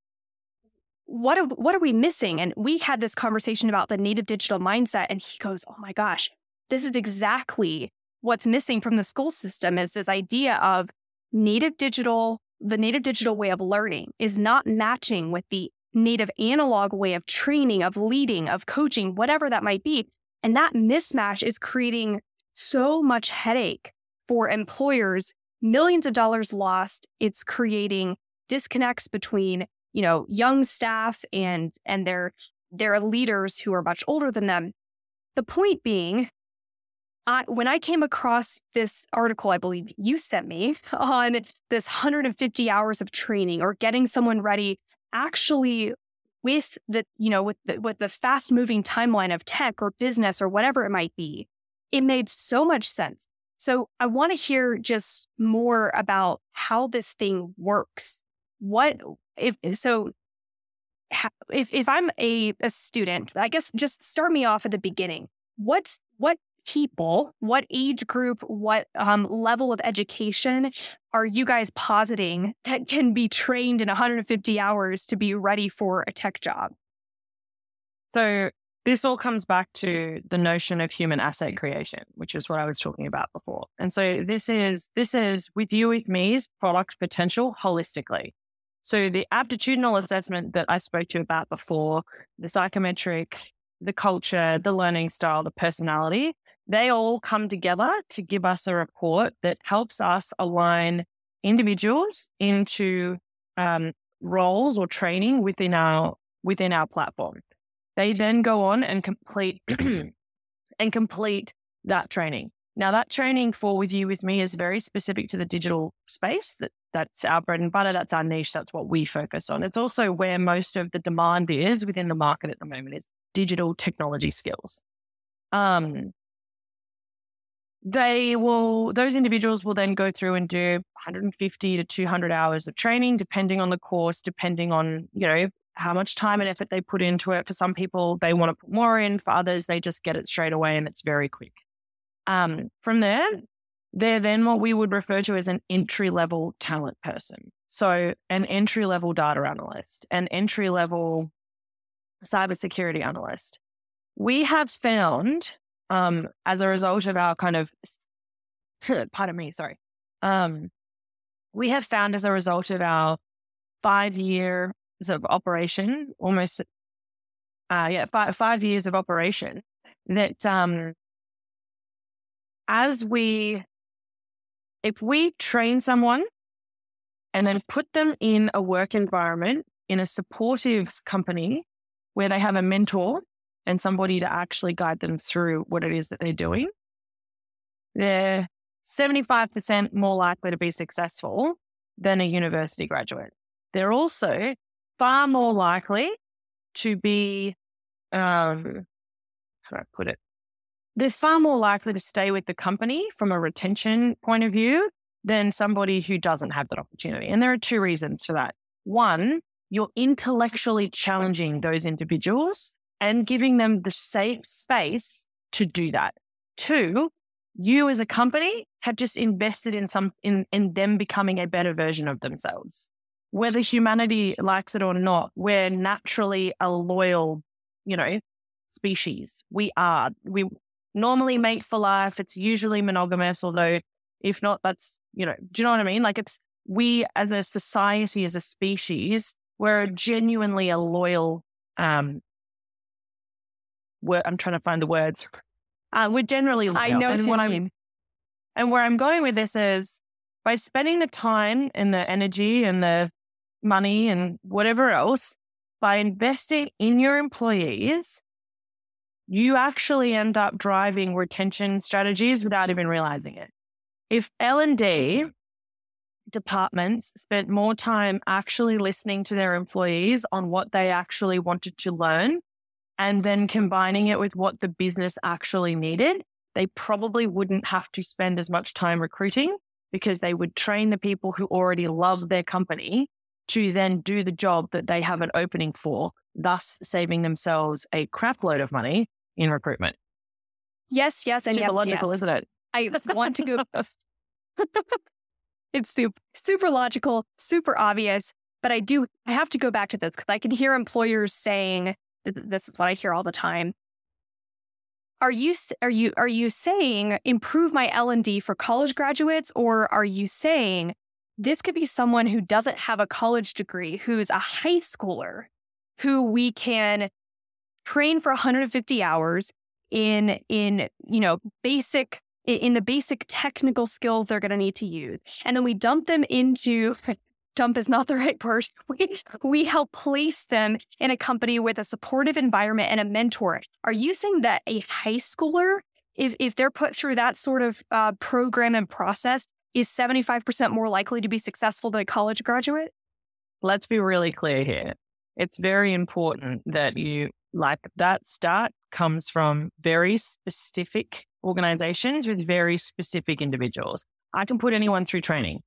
What are, what are we missing? And we had this conversation about the native digital mindset, and he goes, oh my gosh, this is exactly what's missing from the school system, is this idea of native digital, the native digital way of learning is not matching with the native analog way of training, of leading, of coaching, whatever that might be. And that mismatch is creating so much headache for employers, millions of dollars lost. It's creating disconnects between you know, young staff and and their their leaders who are much older than them. The point being, I, when I came across this article, I believe you sent me, on this one hundred fifty hours of training or getting someone ready, actually with the you know with the, with the fast moving timeline of tech or business or whatever it might be, it made so much sense. So I want to hear just more about how this thing works. What if so? If if I'm a, a student, I guess just start me off at the beginning. What's what people, what age group, what um, level of education are you guys positing that can be trained in one hundred fifty hours to be ready for a tech job? So this all comes back to the notion of human asset creation, which is what I was talking about before. And so this is this is With You With Me's product potential holistically. So the aptitudinal assessment that I spoke to you about before, the psychometric, the culture, the learning style, the personality, they all come together to give us a report that helps us align individuals into um, roles or training within our within our platform. They then go on and complete and complete that training. Now, that training for With You With Me is very specific to the digital space. That, that's our bread and butter. That's our niche. That's what we focus on. It's also where most of the demand is within the market at the moment, is digital technology skills. Um, they will; those individuals will then go through and do one hundred fifty to two hundred hours of training, depending on the course, depending on, you know, how much time and effort they put into it. For some people, they want to put more in. For others, they just get it straight away and it's very quick. Um, from there, They're then what we would refer to as an entry-level talent person. So an entry-level data analyst, an entry-level cybersecurity analyst. We have found, um, as a result of our kind of, pardon me, sorry, um, we have found as a result of our five years of operation, almost, uh, yeah, five, five years of operation, that um, as we, if we train someone and then put them in a work environment, in a supportive company where they have a mentor and somebody to actually guide them through what it is that they're doing, they're seventy-five percent more likely to be successful than a university graduate. They're also far more likely to be, um, how do I put it? They're far more likely to stay with the company from a retention point of view than somebody who doesn't have that opportunity. And there are two reasons for that. One, you're intellectually challenging those individuals and giving them the safe space to do that. Two, you as a company have just invested in some in, in them becoming a better version of themselves. Whether humanity likes it or not, we're naturally a loyal, you know, species. We are. We normally mate for life. It's usually monogamous, although if not, that's, you know, do you know what I mean? Like it's, we as a society, as a species, we're genuinely a loyal um We're, I'm trying to find the words. Uh, we're generally loyal. I know and what I mean. And where I'm going with this is by spending the time and the energy and the money and whatever else, by investing in your employees, you actually end up driving retention strategies without even realizing it. If L and D departments spent more time actually listening to their employees on what they actually wanted to learn, and then combining it with what the business actually needed, they probably wouldn't have to spend as much time recruiting because they would train the people who already love their company to then do the job that they have an opening for, thus saving themselves a crap load of money in recruitment. Yes, yes. And super yep, logical, yes. Isn't it? I want to go... It's super, super logical, super obvious, but I do... I have to go back to this because I can hear employers saying... This is what I hear all the time. Are you are you are you saying improve my L and D for college graduates, or are you saying this could be someone who doesn't have a college degree, who's a high schooler, who we can train for one hundred fifty hours in in you know basic in the basic technical skills they're going to need to use, and then we dump them into. Dump is not the right word. We, we help place them in a company with a supportive environment and a mentor. Are you saying that a high schooler, if, if they're put through that sort of uh, program and process, is seventy-five percent more likely to be successful than a college graduate? Let's be really clear here. It's very important that you, like that start comes from very specific organizations with very specific individuals. I can put anyone through training.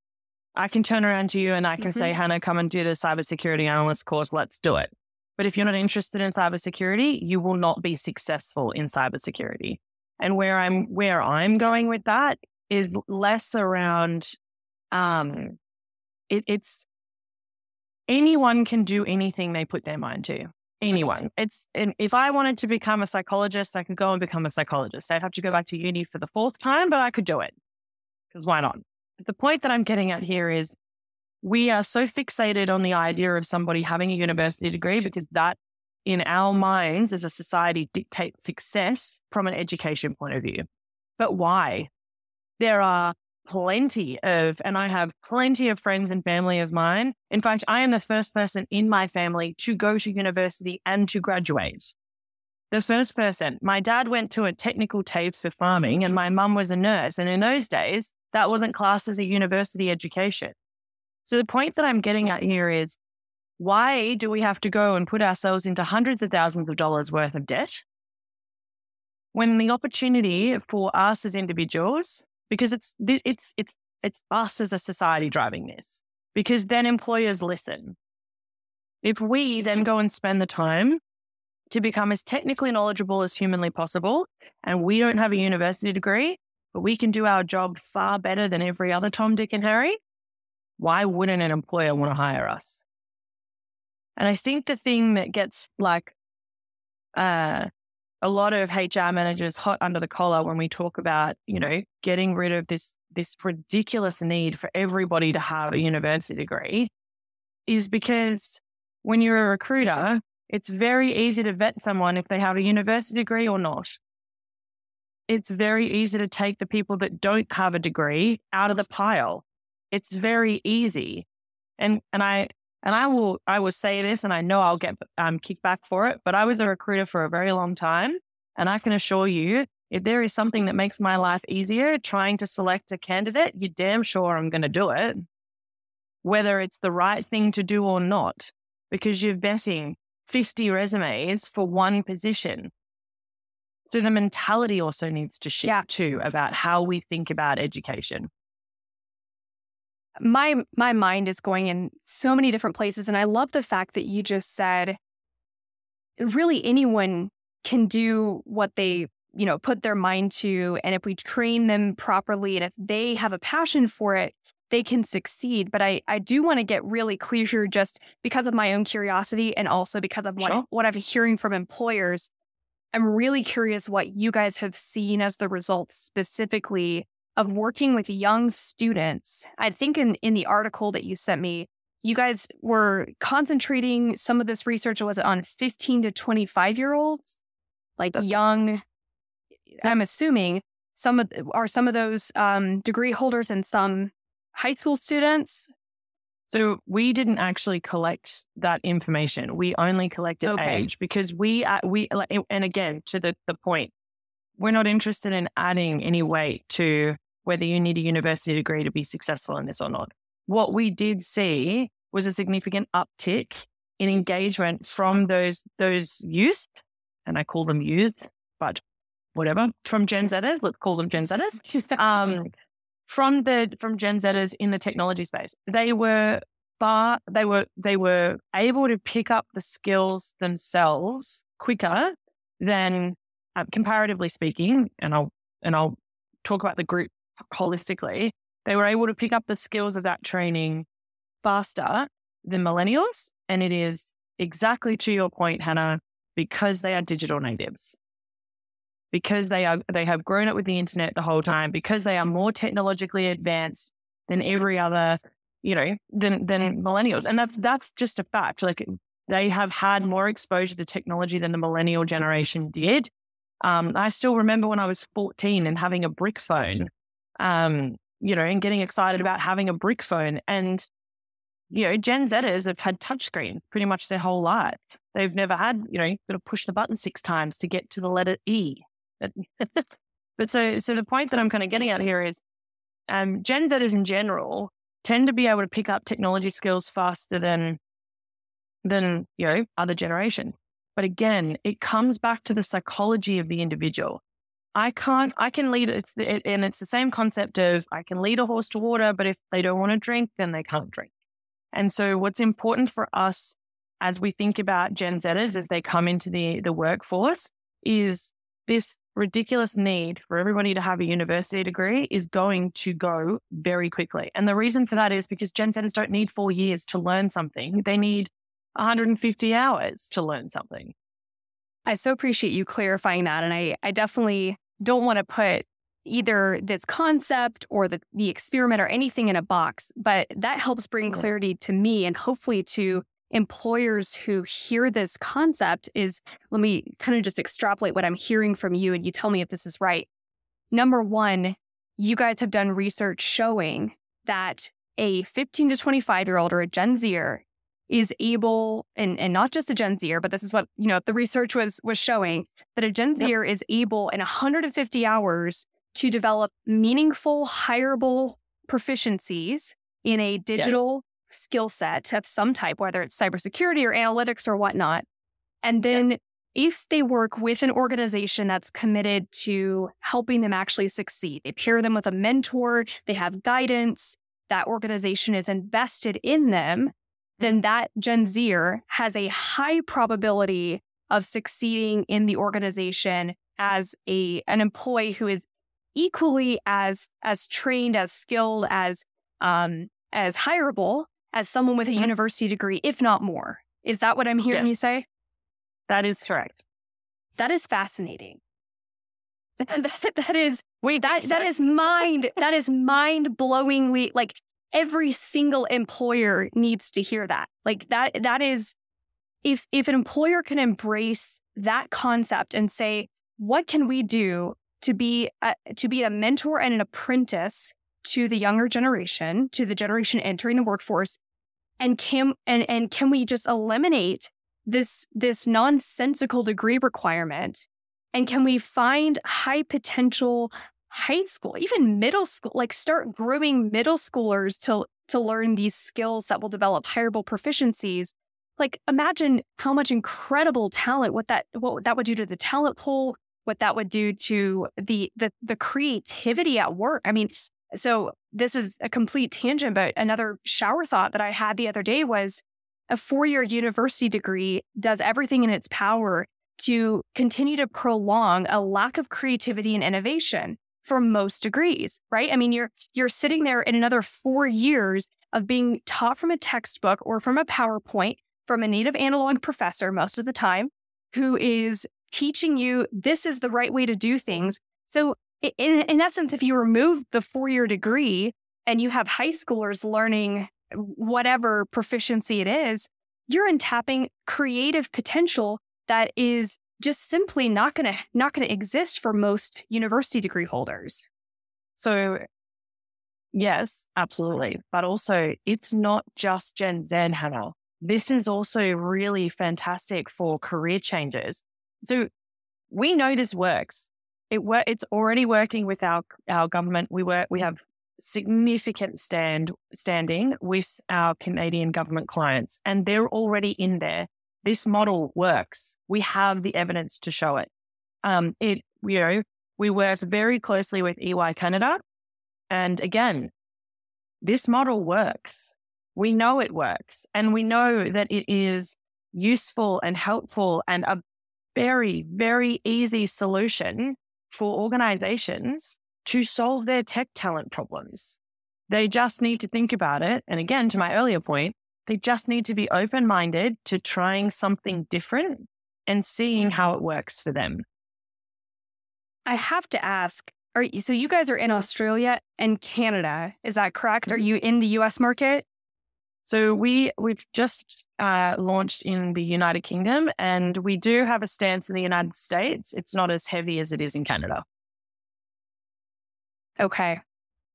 I can turn around to you and I can mm-hmm. say, Hannah, come and do the cybersecurity analyst course. Let's do it. But if you're not interested in cybersecurity, you will not be successful in cybersecurity. And where I'm where I'm going with that is less around um, it, it's anyone can do anything they put their mind to. Anyone. It's if I wanted to become a psychologist, I could go and become a psychologist. I'd have to go back to uni for the fourth time, but I could do it because why not? The point that I'm getting at here is we are so fixated on the idea of somebody having a university degree because that in our minds as a society dictates success from an education point of view. But why? There are plenty of, and I have plenty of friends and family of mine. In fact, I am the first person in my family to go to university and to graduate. The first person. My dad went to a technical TAFE for farming and my mum was a nurse. And in those days, that wasn't classed as a university education. So the point that I'm getting at here is why do we have to go and put ourselves into hundreds of thousands of dollars worth of debt when the opportunity for us as individuals, because it's it's it's it's us as a society driving this, because then employers listen. If we then go and spend the time to become as technically knowledgeable as humanly possible and we don't have a university degree, but we can do our job far better than every other Tom, Dick, and Harry, why wouldn't an employer want to hire us? And I think the thing that gets like uh, a lot of H R managers hot under the collar when we talk about, you know, getting rid of this this ridiculous need for everybody to have a university degree is because when you're a recruiter, it's very easy to vet someone if they have a university degree or not. It's very easy to take the people that don't have a degree out of the pile. It's very easy. And and I and I will I will say this, and I know I'll get um, kickback for it, but I was a recruiter for a very long time. And I can assure you, if there is something that makes my life easier, trying to select a candidate, you're damn sure I'm going to do it, whether it's the right thing to do or not, because you're vetting fifty resumes for one position. So the mentality also needs to shift yeah. too about how we think about education. My my mind is going in so many different places. And I love the fact that you just said, really anyone can do what they, you know, put their mind to. And if we train them properly and if they have a passion for it, they can succeed. But I, I do want to get really clear here just because of my own curiosity and also because of what, sure. what I'm hearing from employers. I'm really curious what you guys have seen as the results specifically of working with young students. I think in, in the article that you sent me, you guys were concentrating some of this research was on fifteen to twenty-five year olds, like That's young, I'm assuming some of are some of those um, degree holders and some high school students? So we didn't actually collect that information. We only collected okay. age because we, uh, we and again, to the, the point, we're not interested in adding any weight to whether you need a university degree to be successful in this or not. What we did see was a significant uptick in engagement from those those youth, and I call them youth, but whatever, from Gen Zers, let's call them Gen Zers, um, from the from Gen Zers in the technology space. They were far, they were they were able to pick up the skills themselves quicker than um, comparatively speaking, and I'll and I'll talk about the group holistically. They were able to pick up the skills of that training faster than millennials, and it is exactly to your point, Hannah, because they are digital natives. Because they are, they have grown up with the internet the whole time, because they are more technologically advanced than every other, you know, than than millennials. And that's that's just a fact. Like they have had more exposure to technology than the millennial generation did. Um, I still remember when I was fourteen and having a brick phone, um, you know, and getting excited about having a brick phone. And, you know, Gen Zers have had touchscreens pretty much their whole life. They've never had, you know, you've got to push the button six times to get to the letter E. But so, so the point that I'm kind of getting at here is um, Gen Zers in general tend to be able to pick up technology skills faster than, than, you know, other generation. But again, it comes back to the psychology of the individual. I can't, I can lead, it's the, it, and it's the same concept of I can lead a horse to water, but if they don't want to drink, then they can't drink. And so what's important for us as we think about Gen Zers as they come into the, the workforce is this ridiculous need for everybody to have a university degree is going to go very quickly. And the reason for that is because Gen Zers don't need four years to learn something. They need one hundred fifty hours to learn something. I so appreciate you clarifying that. And I, I definitely don't want to put either this concept or the, the experiment or anything in a box, but that helps bring clarity to me and hopefully to employers who hear this concept is, let me kind of just extrapolate what I'm hearing from you and you tell me if this is right. Number one, you guys have done research showing that a fifteen to twenty-five year old or a Gen Zer is able, and, and not just a Gen Zer, but this is what, you know, the research was was showing, that a Gen Zer yep. is able in one hundred fifty hours to develop meaningful, hireable proficiencies in a digital yes. skill set of some type, whether it's cybersecurity or analytics or whatnot. And then yep. if they work with an organization that's committed to helping them actually succeed, they pair them with a mentor, they have guidance, that organization is invested in them, then that Gen Zer has a high probability of succeeding in the organization as a an employee who is equally as as trained, as skilled, as um, as hireable as someone with a mm-hmm. university degree, if not more. Is that what I'm hearing yes. you say? That is correct. That is fascinating. that, that is wait that that is mind that is mind-blowingly, like, every single employer needs to hear that. Like that that is if if an employer can embrace that concept and say, what can we do to be a, to be a mentor and an apprentice to the younger generation, to the generation entering the workforce, and can and and can we just eliminate this this nonsensical degree requirement, and can we find high potential high school, even middle school, like start grooming middle schoolers to to learn these skills that will develop hireable proficiencies. Like, imagine how much incredible talent, what that what that would do to the talent pool, what that would do to the the the creativity at work. I mean, so this is a complete tangent, but another shower thought that I had the other day was a four-year university degree does everything in its power to continue to prolong a lack of creativity and innovation for most degrees, right? I mean, you're you're sitting there in another four years of being taught from a textbook or from a PowerPoint from a native analog professor most of the time, who is teaching you this is the right way to do things. So in, in essence, if you remove the four-year degree and you have high schoolers learning whatever proficiency it is, you're untapping creative potential that is just simply not going to not going to exist for most university degree holders. So yes, absolutely. But also, it's not just Gen Z, Hannah. This is also really fantastic for career changers. So we know this works. It wor- It's already working with our, our government. We work. We have significant stand standing with our Canadian government clients, and they're already in there. This model works. We have the evidence to show it. Um, it, you know, we work very closely with E Y Canada. And again, this model works. We know it works. And we know that it is useful and helpful and a very, very easy solution for organizations to solve their tech talent problems. They just need to think about it. And again, to my earlier point, they just need to be open-minded to trying something different and seeing how it works for them. I have to ask, are you, so you guys are in Australia and Canada, is that correct? Are you in the U S market? So we, we've just uh, launched in the United Kingdom, and we do have a stance in the United States. It's not as heavy as it is in Canada. Okay.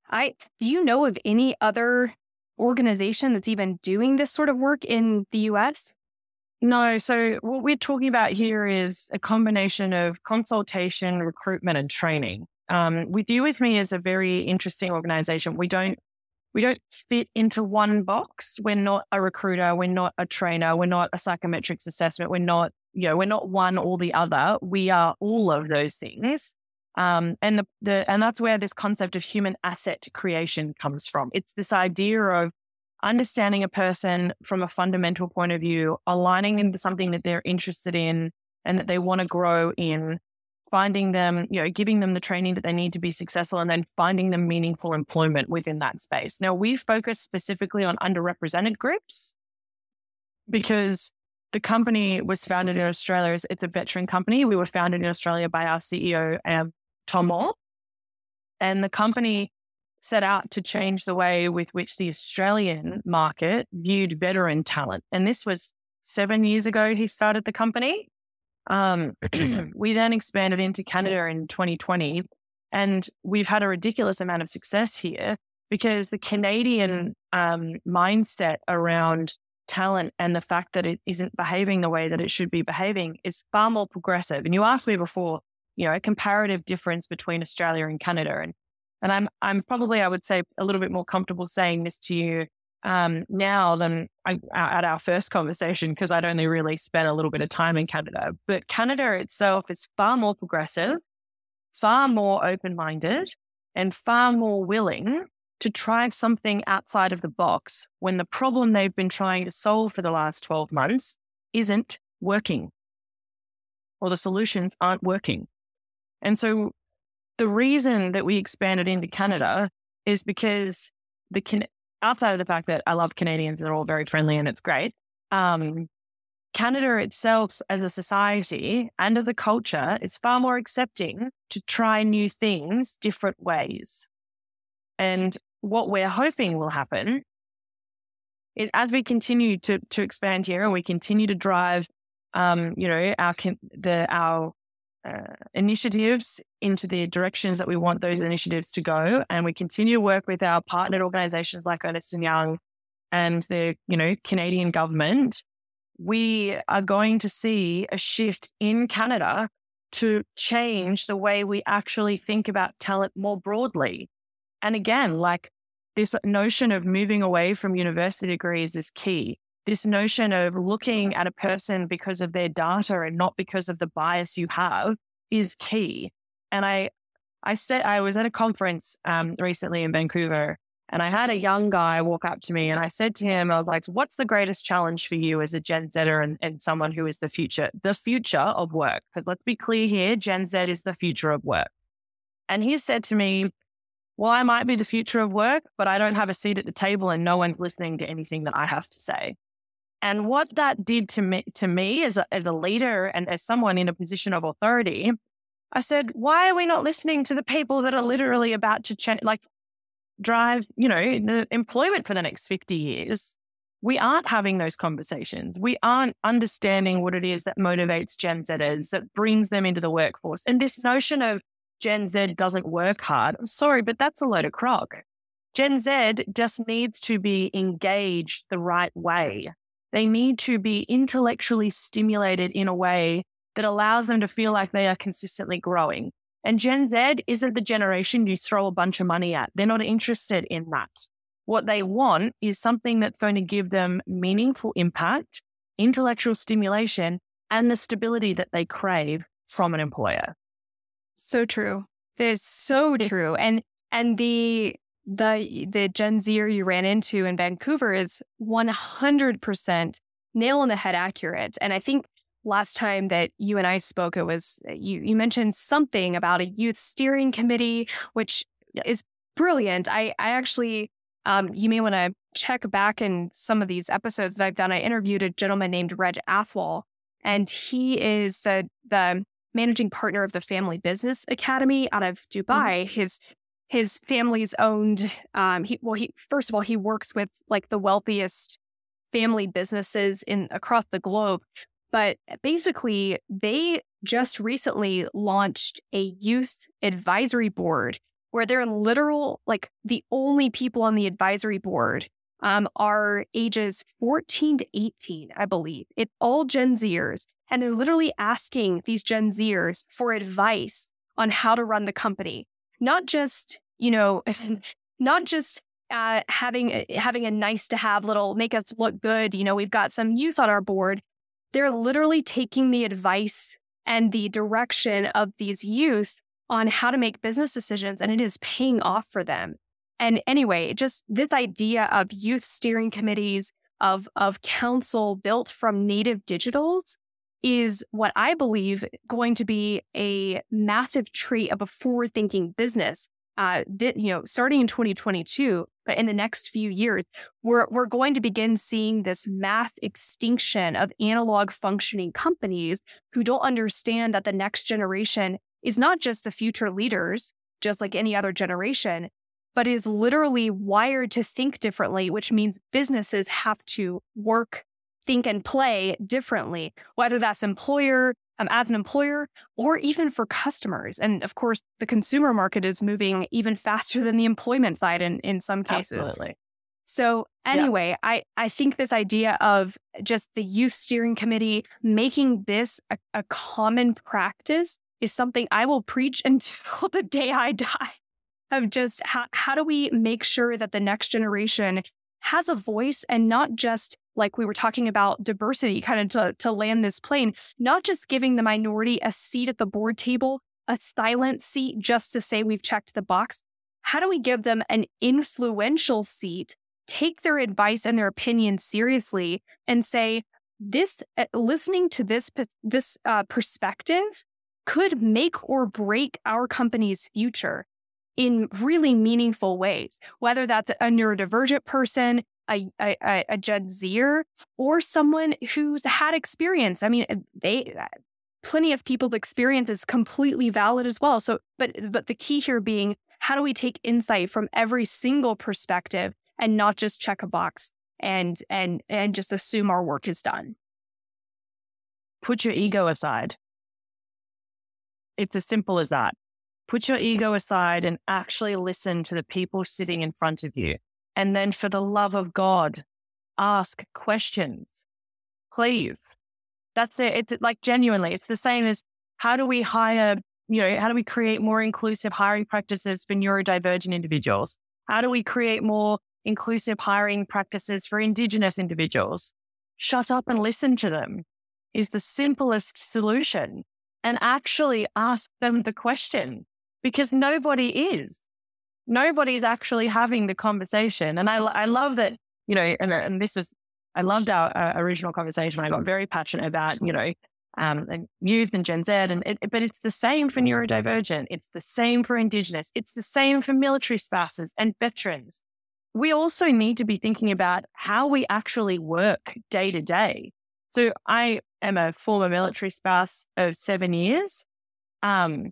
I do you know of any other organization that's even doing this sort of work in the U S? No. So what we're talking about here is a combination of consultation, recruitment, and training. Um, With You With Me is a very interesting organization. We don't we don't fit into one box. We're not a recruiter. We're not a trainer. We're not a psychometrics assessment. We're not you know we're not one or the other. We are all of those things. Um, and the, the and that's where this concept of human asset creation comes from. It's this idea of understanding a person from a fundamental point of view, aligning them to something that they're interested in and that they want to grow in, finding them, you know, giving them the training that they need to be successful, and then finding them meaningful employment within that space. Now, we focus specifically on underrepresented groups because the company was founded in Australia. It's a veteran company. We were founded in Australia by our C E O, um, Tom Moore. And the company set out to change the way with which the Australian market viewed veteran talent. And this was seven years ago he started the company. Um, we then expanded into Canada in twenty twenty. And we've had a ridiculous amount of success here because the Canadian um, mindset around talent and the fact that it isn't behaving the way that it should be behaving is far more progressive. And you asked me before, you know, a comparative difference between Australia and Canada. And and I'm I'm probably, I would say, a little bit more comfortable saying this to you um, now than I, at our first conversation, because I'd only really spent a little bit of time in Canada. But Canada itself is far more progressive, far more open-minded, and far more willing to try something outside of the box when the problem they've been trying to solve for the last twelve months isn't working or the solutions aren't working. And so The reason that we expanded into Canada is because the can- outside of the fact that I love Canadians, they're all very friendly and it's great. Um, Canada itself as a society and as a culture is far more accepting to try new things different ways. And what we're hoping will happen is as we continue to to expand here and we continue to drive, um, you know, our the our uh, initiatives into the directions that we want those initiatives to go, and we continue to work with our partnered organisations like Ernst and Young and the you know Canadian government, we are going to see a shift in Canada to change the way we actually think about talent more broadly. And again, like this notion of moving away from university degrees is key. This notion of looking at a person because of their data and not because of the bias you have is key. And I, I said I was at a conference um, recently in Vancouver, and I had a young guy walk up to me, and I said to him, I was like, "What's the greatest challenge for you as a Gen Zer and, and someone who is the future, the future of work?" But let's be clear here: Gen Z is the future of work. And he said to me, "Well, I might be the future of work, but I don't have a seat at the table and no one's listening to anything that I have to say." And what that did to me, to me as a, as a leader and as someone in a position of authority, I said, why are we not listening to the people that are literally about to change, like drive, you know, the employment for the next fifty years? We aren't having those conversations. We aren't understanding what it is that motivates Gen Zers, that brings them into the workforce. And this notion of Gen Z doesn't work hard, I'm sorry, but that's a load of crock. Gen Z just needs to be engaged the right way. They need to be intellectually stimulated in a way that allows them to feel like they are consistently growing. And Gen Z isn't the generation you throw a bunch of money at. They're not interested in that. What they want is something that's going to give them meaningful impact, intellectual stimulation, and the stability that they crave from an employer. So true. It's so true. And and the the the Gen Zer you ran into in Vancouver is one hundred percent nail on the head accurate. And I think last time that you and I spoke, it was you you mentioned something about a youth steering committee, which yeah. is brilliant. I I actually um you may want to check back in some of these episodes that I've done. I interviewed a gentleman named Reg Athwal, and he is the the managing partner of the Family Business Academy out of Dubai. Mm-hmm. His his family's owned. Um, he well, he first of all he works with like the wealthiest family businesses in across the globe. But basically, they just recently launched a youth advisory board where they're literal like the only people on the advisory board um, are ages fourteen to eighteen, I believe. It's all Gen Zers. And they're literally asking these Gen Zers for advice on how to run the company. Not just, you know, not just uh, having a, having a nice to have little make us look good. You know, we've got some youth on our board. They're literally taking the advice and the direction of these youth on how to make business decisions. And it is paying off for them. And anyway, just this idea of youth steering committees, of, of council built from Native Digitals, is what I believe going to be a massive trait of a forward-thinking business. Uh, that you know, starting in twenty twenty-two, but in the next few years, we're we're going to begin seeing this mass extinction of analog functioning companies who don't understand that the next generation is not just the future leaders, just like any other generation, but is literally wired to think differently, which means businesses have to work, think, and play differently, whether that's employer um, as an employer or even for customers. And of course, the consumer market is moving even faster than the employment side in, in some cases. Absolutely. So anyway, yeah. I, I think this idea of just the youth steering committee, making this a, a common practice is something I will preach until the day I die, of just how, how do we make sure that the next generation has a voice, and not just like we were talking about diversity, kind of to, to land this plane, not just giving the minority a seat at the board table, a silent seat just to say we've checked the box. How do we give them an influential seat, take their advice and their opinion seriously, and say, this uh, listening to this, this uh, perspective could make or break our company's future in really meaningful ways, whether that's a neurodivergent person, a, a, a Gen Zer, or someone who's had experience. I mean, they plenty of people's experience is completely valid as well. So, but but the key here being, how do we take insight from every single perspective and not just check a box and and and just assume our work is done? Put your ego aside. It's as simple as that. Put your ego aside and actually listen to the people sitting in front of you. And then, for the love of God, ask questions, please. That's the, it's like genuinely, it's the same as how do we hire, you know, how do we create more inclusive hiring practices for neurodivergent individuals? How do we create more inclusive hiring practices for Indigenous individuals? Shut up and listen to them is the simplest solution. And actually ask them the question, because nobody is. Nobody's actually having the conversation. And I, I love that, you know, and, and this was, I loved our uh, original conversation. I got very passionate about, you know, um, and youth and Gen Z. And it, but it's the same for neurodivergent. It's the same for Indigenous. It's the same for military spouses and veterans. We also need to be thinking about how we actually work day to day. So I am a former military spouse of seven years. Um,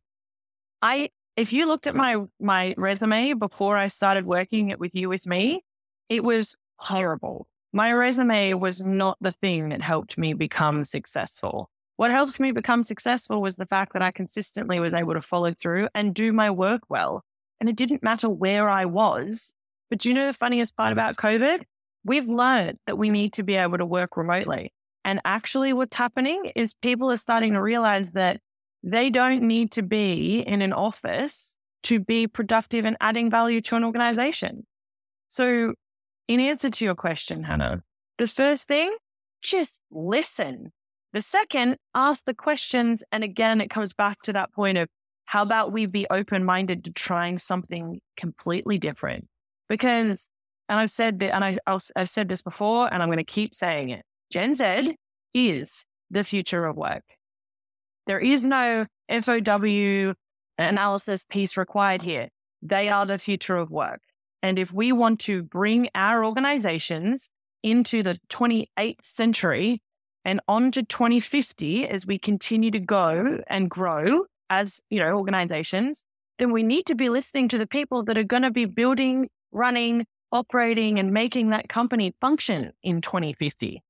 I, if you looked at my my resume before I started working at With You With Me, it was horrible. My resume was not the thing that helped me become successful. What helped me become successful was the fact that I consistently was able to follow through and do my work well. And it didn't matter where I was. But do you know the funniest part about COVID? We've learned that we need to be able to work remotely. And actually what's happening is people are starting to realize that they don't need to be in an office to be productive and adding value to an organization. So in answer to your question, Hannah, the first thing, just listen. The second, ask the questions. And again, it comes back to that point of how about we be open-minded to trying something completely different? Because, and I've said that, and I, I've said this before, and I'm going to keep saying it. Gen Z is the future of work. There is no F O W analysis piece required here. They are the future of work. And if we want to bring our organizations into the twenty-eighth century and on to twenty fifty as we continue to go and grow as, you know, organizations, then we need to be listening to the people that are going to be building, running, operating, and making that company function in twenty fifty.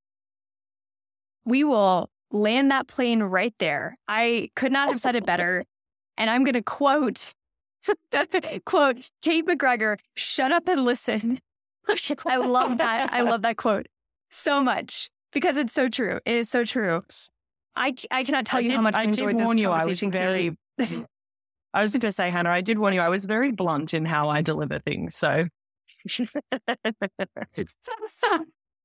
We will land that plane right there. I could not have said it better. And I'm going to quote, quote, Kate McGregor, shut up and listen. I love that. I love that quote so much because it's so true. It is so true. I, I cannot tell I you did, how much I enjoyed this conversation. I was very, I was going to say, Hannah, I did warn you. I was very blunt in how I deliver things. So.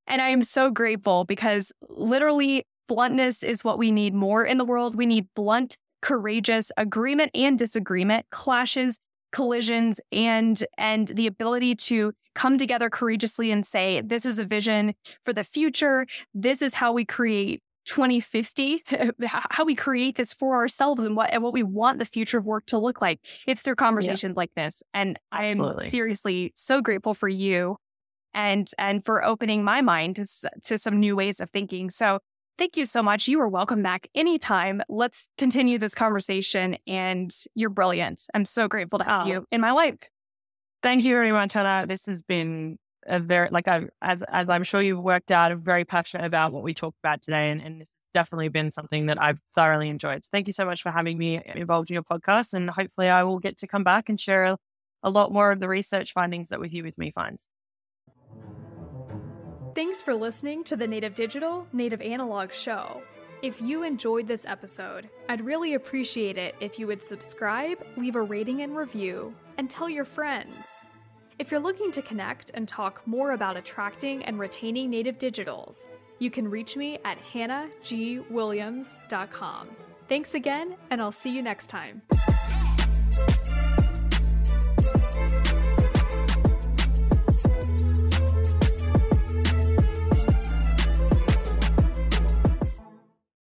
And I am so grateful because literally bluntness is what we need more in the world. We need blunt, courageous agreement and disagreement, clashes, collisions, and and the ability to come together courageously and say, this is a vision for the future. This is how we create twenty fifty, how we create this for ourselves and what and what we want the future of work to look like. It's through conversations yeah. like this. And I am seriously so grateful for you. And and for opening my mind to, to some new ways of thinking. So thank you so much. You are welcome back anytime. Let's continue this conversation. And you're brilliant. I'm so grateful to have oh. you in my life. Thank you very much, Hannah. This has been a very, like I've, as, as I'm sure you've worked out, I'm very passionate about what we talked about today. And, and this has definitely been something that I've thoroughly enjoyed. So thank you so much for having me involved in your podcast. And hopefully I will get to come back and share a, a lot more of the research findings that With You With Me finds. Thanks for listening to the Native Digital, Native Analog show. If you enjoyed this episode, I'd really appreciate it if you would subscribe, leave a rating and review, and tell your friends. If you're looking to connect and talk more about attracting and retaining Native Digitals, you can reach me at hannah g williams dot com. Thanks again, and I'll see you next time.